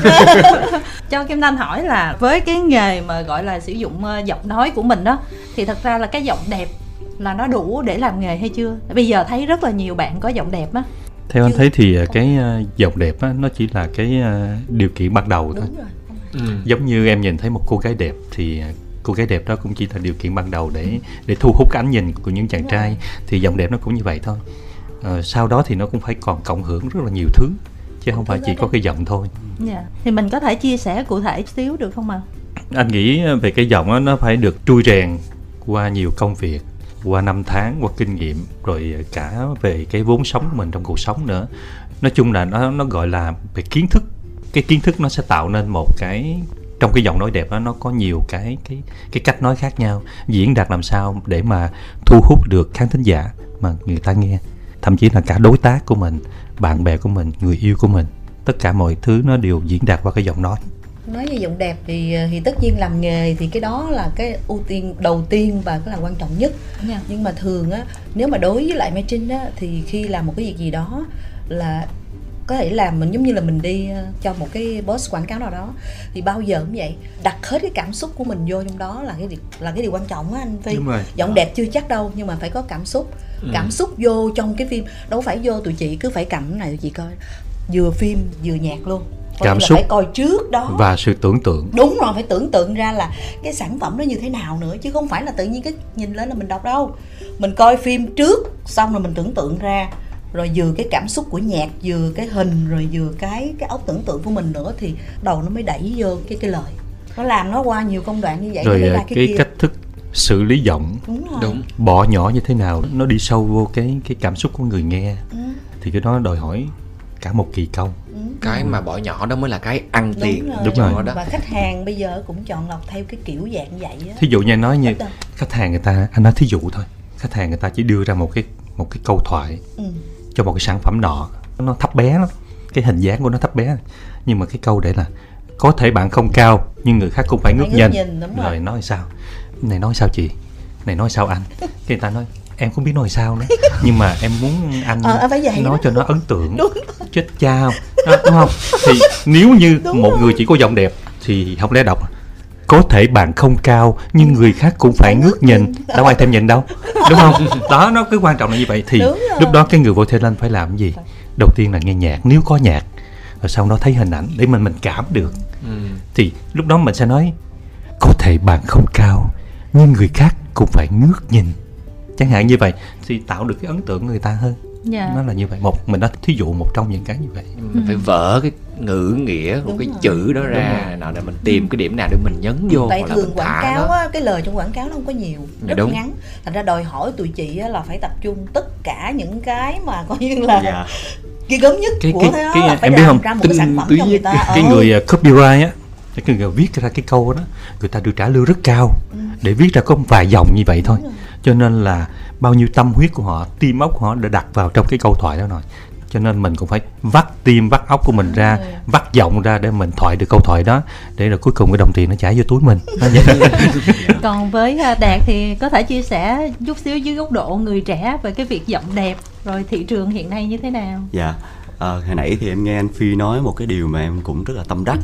Cho Kim Thanh hỏi là với cái nghề mà gọi là sử dụng giọng nói của mình đó, thì thật ra là cái giọng đẹp là nó đủ để làm nghề hay chưa? Bây giờ thấy rất là nhiều bạn có giọng đẹp á. Theo anh thấy thì cái giọng đẹp á, nó chỉ là cái điều kiện ban đầu thôi. Ừ. Giống như em nhìn thấy một cô gái đẹp thì cô gái đẹp đó cũng chỉ là điều kiện ban đầu để để thu hút cái ánh nhìn của những chàng trai, thì giọng đẹp nó cũng như vậy thôi. À, sau đó thì nó cũng phải còn cộng hưởng rất là nhiều thứ, chứ không phải chỉ có cái giọng thôi. Yeah. Thì mình có thể chia sẻ cụ thể xíu được không ạ? Anh nghĩ về cái giọng đó, nó phải được trui rèn qua nhiều công việc, qua năm tháng, qua kinh nghiệm, rồi cả về cái vốn sống của mình trong cuộc sống nữa. Nói chung là nó nó gọi là về kiến thức. Cái kiến thức nó sẽ tạo nên một cái, trong cái giọng nói đẹp đó, nó có nhiều cái cái cái cách nói khác nhau, diễn đạt làm sao để mà thu hút được khán thính giả mà người ta nghe, thậm chí là cả đối tác của mình, bạn bè của mình, người yêu của mình, tất cả mọi thứ nó đều diễn đạt qua cái giọng nói. Nói về giọng đẹp thì thì tất nhiên làm nghề thì cái đó là cái ưu tiên đầu tiên và cái là quan trọng nhất. Yeah. Nhưng mà thường á, nếu mà đối với lại Mai Trinh á, thì khi làm một cái việc gì đó là có thể làm mình giống như là mình đi cho một cái boss quảng cáo nào đó, thì bao giờ cũng vậy, đặt hết cái cảm xúc của mình vô trong đó là cái là cái điều quan trọng á anh Phi. Giọng đẹp chưa chắc đâu, nhưng mà phải có cảm xúc. Ừ. Cảm xúc vô trong cái phim, đâu phải vô tụi chị cứ phải cảm này tụi chị coi vừa phim vừa nhạc luôn. Coi cảm xúc phải coi trước đó và sự tưởng tượng. Đúng rồi, phải tưởng tượng ra là cái sản phẩm nó như thế nào nữa, chứ không phải là tự nhiên cái nhìn lên là mình đọc đâu. Mình coi phim trước xong rồi mình tưởng tượng ra, rồi vừa cái cảm xúc của nhạc, vừa cái hình, rồi vừa cái cái óc tưởng tượng của mình nữa, thì đầu nó mới đẩy vô cái cái lời. Nó làm nó qua nhiều công đoạn như vậy rồi, mới ra cái, cái kia. Cách thức xử lý giọng đúng, đúng bỏ nhỏ như thế nào, nó đi sâu vô cái cái cảm xúc của người nghe. Ừ. Thì cái đó đòi hỏi cả một kỳ công. Ừ. Cái mà bỏ nhỏ đó mới là cái ăn đúng tiền rồi. Đúng rồi đó. Và khách hàng bây giờ cũng chọn lọc theo cái kiểu dạng vậy á. Thí dụ như nói như khách hàng người ta, anh nói thí dụ thôi, khách hàng người ta chỉ đưa ra một cái một cái câu thoại. Ừ. Cho một cái sản phẩm nọ, nó thấp bé lắm, cái hình dáng của nó thấp bé, nhưng mà cái câu để là có thể bạn không cao nhưng người khác cũng phải ngước nhìn, nhìn rồi. Rồi nói sao này, nói sao chị này, nói sao anh, cái người ta nói em không biết nói sao nữa, nhưng mà em muốn anh ờ, nói đó. Cho nó ấn tượng. Đúng. Chết cha không đó, đúng không? Thì nếu như đúng một rồi. Người chỉ có giọng đẹp thì không lẽ đọc có thể bạn không cao nhưng người khác cũng phải ngước nhìn, đâu ai thèm nhìn đâu, đúng không? Đó, nó cái quan trọng là như vậy. Thì lúc đó cái người vô thê lên phải làm cái gì? Đầu tiên là nghe nhạc, nếu có nhạc, rồi sau đó thấy hình ảnh để mình mình cảm được. Ừ. Thì lúc đó mình sẽ nói có thể bạn không cao nhưng người khác cũng phải ngước nhìn, chẳng hạn như vậy, thì tạo được cái ấn tượng người ta hơn. Yeah. Nó là như vậy, một mình đã thí dụ một trong những cái như vậy. Mình phải vỡ cái ngữ nghĩa của đúng cái rồi. Chữ đó ra nào để mình tìm ừ. cái điểm nào để mình nhấn vô. Tại thường quảng cáo á, cái lời trong quảng cáo nó không có nhiều, rất đúng. Ngắn, thành ra đòi hỏi tụi chị là phải tập trung tất cả những cái mà coi như là dạ. cái gớm nhất cái, của cái, cái, đó cái, là phải làm không? Ra một cái sản phẩm cho người ta. Cái, cái người copyright á, cái người viết ra cái câu đó, người ta được trả lương rất cao để viết ra có vài dòng như vậy thôi. Cho nên là bao nhiêu tâm huyết của họ, tim óc của họ đã đặt vào trong cái câu thoại đó rồi. Cho nên mình cũng phải vắt tim, vắt óc của mình ra, vắt giọng ra để mình thoại được câu thoại đó, để rồi cuối cùng cái đồng tiền nó chảy vô túi mình. Còn với Đạt thì có thể chia sẻ chút xíu dưới góc độ người trẻ về cái việc giọng đẹp, rồi thị trường hiện nay như thế nào? Dạ, à, hồi nãy thì em nghe anh Phi nói một cái điều mà em cũng rất là tâm đắc,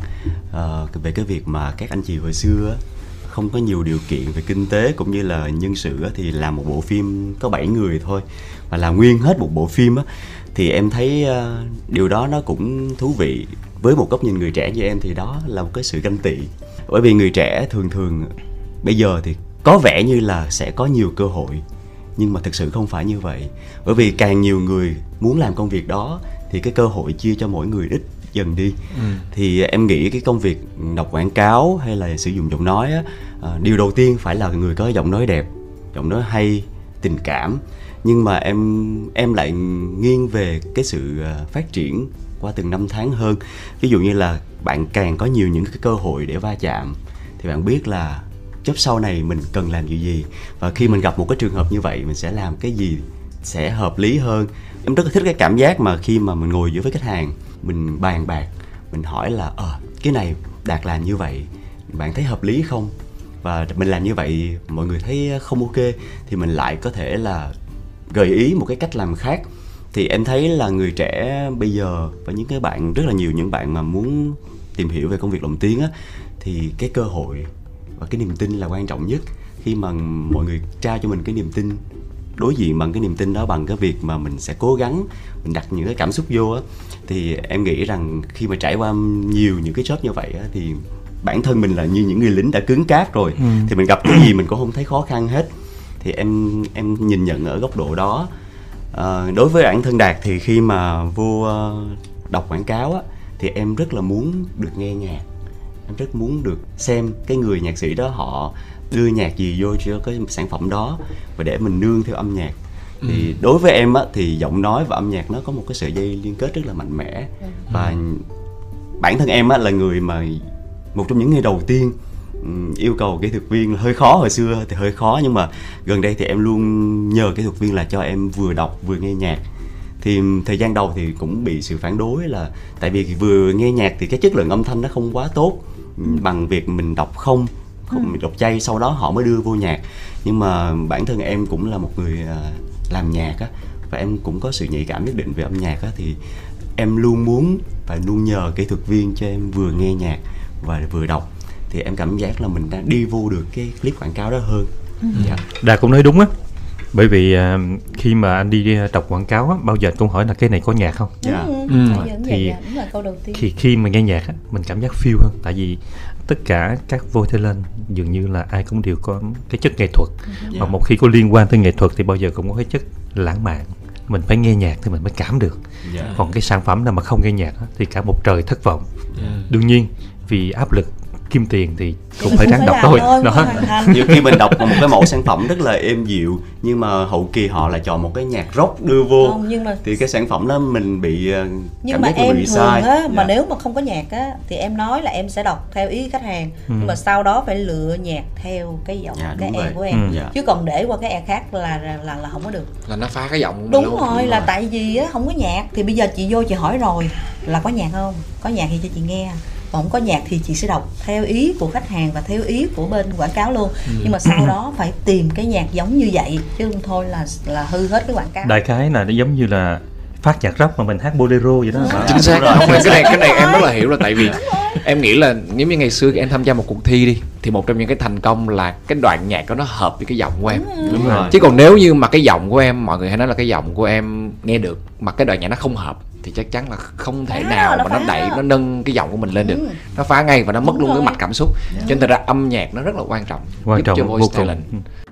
à, về cái việc mà các anh chị hồi xưa không có nhiều điều kiện về kinh tế cũng như là nhân sự, thì làm một bộ phim có bảy người thôi mà làm nguyên hết một bộ phim á, thì em thấy điều đó nó cũng thú vị. Với một góc nhìn người trẻ như em thì đó là một cái sự ganh tị, bởi vì người trẻ thường thường bây giờ thì có vẻ như là sẽ có nhiều cơ hội, nhưng mà thực sự không phải như vậy, bởi vì càng nhiều người muốn làm công việc đó thì cái cơ hội chia cho mỗi người ít dần đi. Ừ. Thì em nghĩ cái công việc đọc quảng cáo hay là sử dụng giọng nói á, à, điều đầu tiên phải là người có giọng nói đẹp, giọng nói hay, tình cảm. Nhưng mà em em lại nghiêng về cái sự phát triển qua từng năm tháng hơn. Ví dụ như là bạn càng có nhiều những cái cơ hội để va chạm thì bạn biết là chốc sau này mình cần làm điều gì, và khi mình gặp một cái trường hợp như vậy mình sẽ làm cái gì sẽ hợp lý hơn. Em rất là thích cái cảm giác mà khi mà mình ngồi giữa với khách hàng, mình bàn bạc, mình hỏi là ờ, cái này Đạt làm như vậy bạn thấy hợp lý không? Và mình làm như vậy mọi người thấy không ok, thì mình lại có thể là gợi ý một cái cách làm khác. Thì em thấy là người trẻ bây giờ và những cái bạn, rất là nhiều những bạn mà muốn tìm hiểu về công việc lồng tiếng á, thì cái cơ hội và cái niềm tin là quan trọng nhất. Khi mà mọi người trao cho mình cái niềm tin đối diện bằng cái niềm tin đó, bằng cái việc mà mình sẽ cố gắng, mình đặt những cái cảm xúc vô á, thì em nghĩ rằng khi mà trải qua nhiều những cái job như vậy á, thì bản thân mình là như những người lính đã cứng cáp rồi, ừ. thì mình gặp cái gì mình cũng không thấy khó khăn hết. Thì em em nhìn nhận ở góc độ đó. À, đối với bản thân Đạt thì khi mà vô đọc quảng cáo á, thì em rất là muốn được nghe nhạc, em rất muốn được xem cái người nhạc sĩ đó họ đưa nhạc gì vô cho cái sản phẩm đó, và để mình nương theo âm nhạc. Ừ. Thì đối với em á, thì giọng nói và âm nhạc nó có một cái sợi dây liên kết rất là mạnh mẽ. Ừ. Và bản thân em á, là người mà một trong những người đầu tiên yêu cầu kỹ thuật viên là hơi khó, hồi xưa thì hơi khó, nhưng mà gần đây thì em luôn nhờ kỹ thuật viên là cho em vừa đọc vừa nghe nhạc. Thì thời gian đầu thì cũng bị sự phản đối là tại vì vừa nghe nhạc thì cái chất lượng âm thanh nó không quá tốt bằng việc mình đọc không, không mình đọc chay sau đó họ mới đưa vô nhạc. Nhưng mà bản thân em cũng là một người làm nhạc á, và em cũng có sự nhạy cảm nhất định về âm nhạc á, thì em luôn muốn và luôn nhờ kỹ thuật viên cho em vừa nghe nhạc và vừa đọc, thì em cảm giác là mình đã đi vô được cái clip quảng cáo đó hơn. Ừ. Dạ. Đạt cũng nói đúng á, bởi vì uh, khi mà anh đi đọc quảng cáo á, bao giờ anh cũng hỏi là cái này có nhạc không? Dạ. Ừ. Ừ. Ừ. Thì dạ, dạ, câu đầu tiên. Khi, khi mà nghe nhạc á, mình cảm giác feel hơn, tại vì tất cả các voice talent dường như là ai cũng đều có cái chất nghệ thuật, dạ. Và một khi có liên quan tới nghệ thuật thì bao giờ cũng có cái chất lãng mạn. Mình phải nghe nhạc thì mình mới cảm được. Dạ. Còn cái sản phẩm nào mà không nghe nhạc á, thì cả một trời thất vọng. Dạ. Đương nhiên vì áp lực kim tiền thì cũng phải ráng đọc thôi. Đó. Nhiều khi mình đọc một cái mẫu sản phẩm rất là êm dịu, nhưng mà hậu kỳ họ lại chọn một cái nhạc rock đưa vô. Không, nhưng mà... thì cái sản phẩm đó mình bị cảm giác là bị sai. Nhưng mà em thường á, mà dạ. nếu mà không có nhạc á, thì em nói là em sẽ đọc theo ý khách hàng, ừ. nhưng mà sau đó phải lựa nhạc theo cái giọng, dạ, cái em của em. Ừ. Dạ. Chứ còn để qua cái e khác là, là là là không có được. Là nó phá cái giọng của mình. Đúng rồi, đúng là rồi. Tại vì á không có nhạc thì bây giờ chị vô chị hỏi rồi là có nhạc không? Có nhạc thì cho chị nghe. Không có nhạc thì chị sẽ đọc theo ý của khách hàng và theo ý của bên quảng cáo luôn, ừ. nhưng mà sau đó phải tìm cái nhạc giống như vậy, chứ không thôi là là hư hết cái quảng cáo. Đại khái là nó giống như là phát nhạc rock mà mình hát bolero vậy đó. À, chính xác. Không, cái này cái này em rất là hiểu là tại vì em nghĩ là nếu như ngày xưa em tham gia một cuộc thi đi, thì một trong những cái thành công là cái đoạn nhạc đó nó hợp với cái giọng của em. Đúng, Đúng rồi. Chứ còn nếu như mà cái giọng của em, mọi người hay nói là cái giọng của em nghe được mà cái đoạn nhạc nó không hợp, thì chắc chắn là không thể phá nào nó mà nó đẩy, đó. Nó nâng cái giọng của mình lên được. Ừ. Nó phá ngay và nó mất Đúng luôn rồi. Cái mạch cảm xúc. Cho nên thật ra âm nhạc nó rất là quan trọng. Quan trọng vô cùng.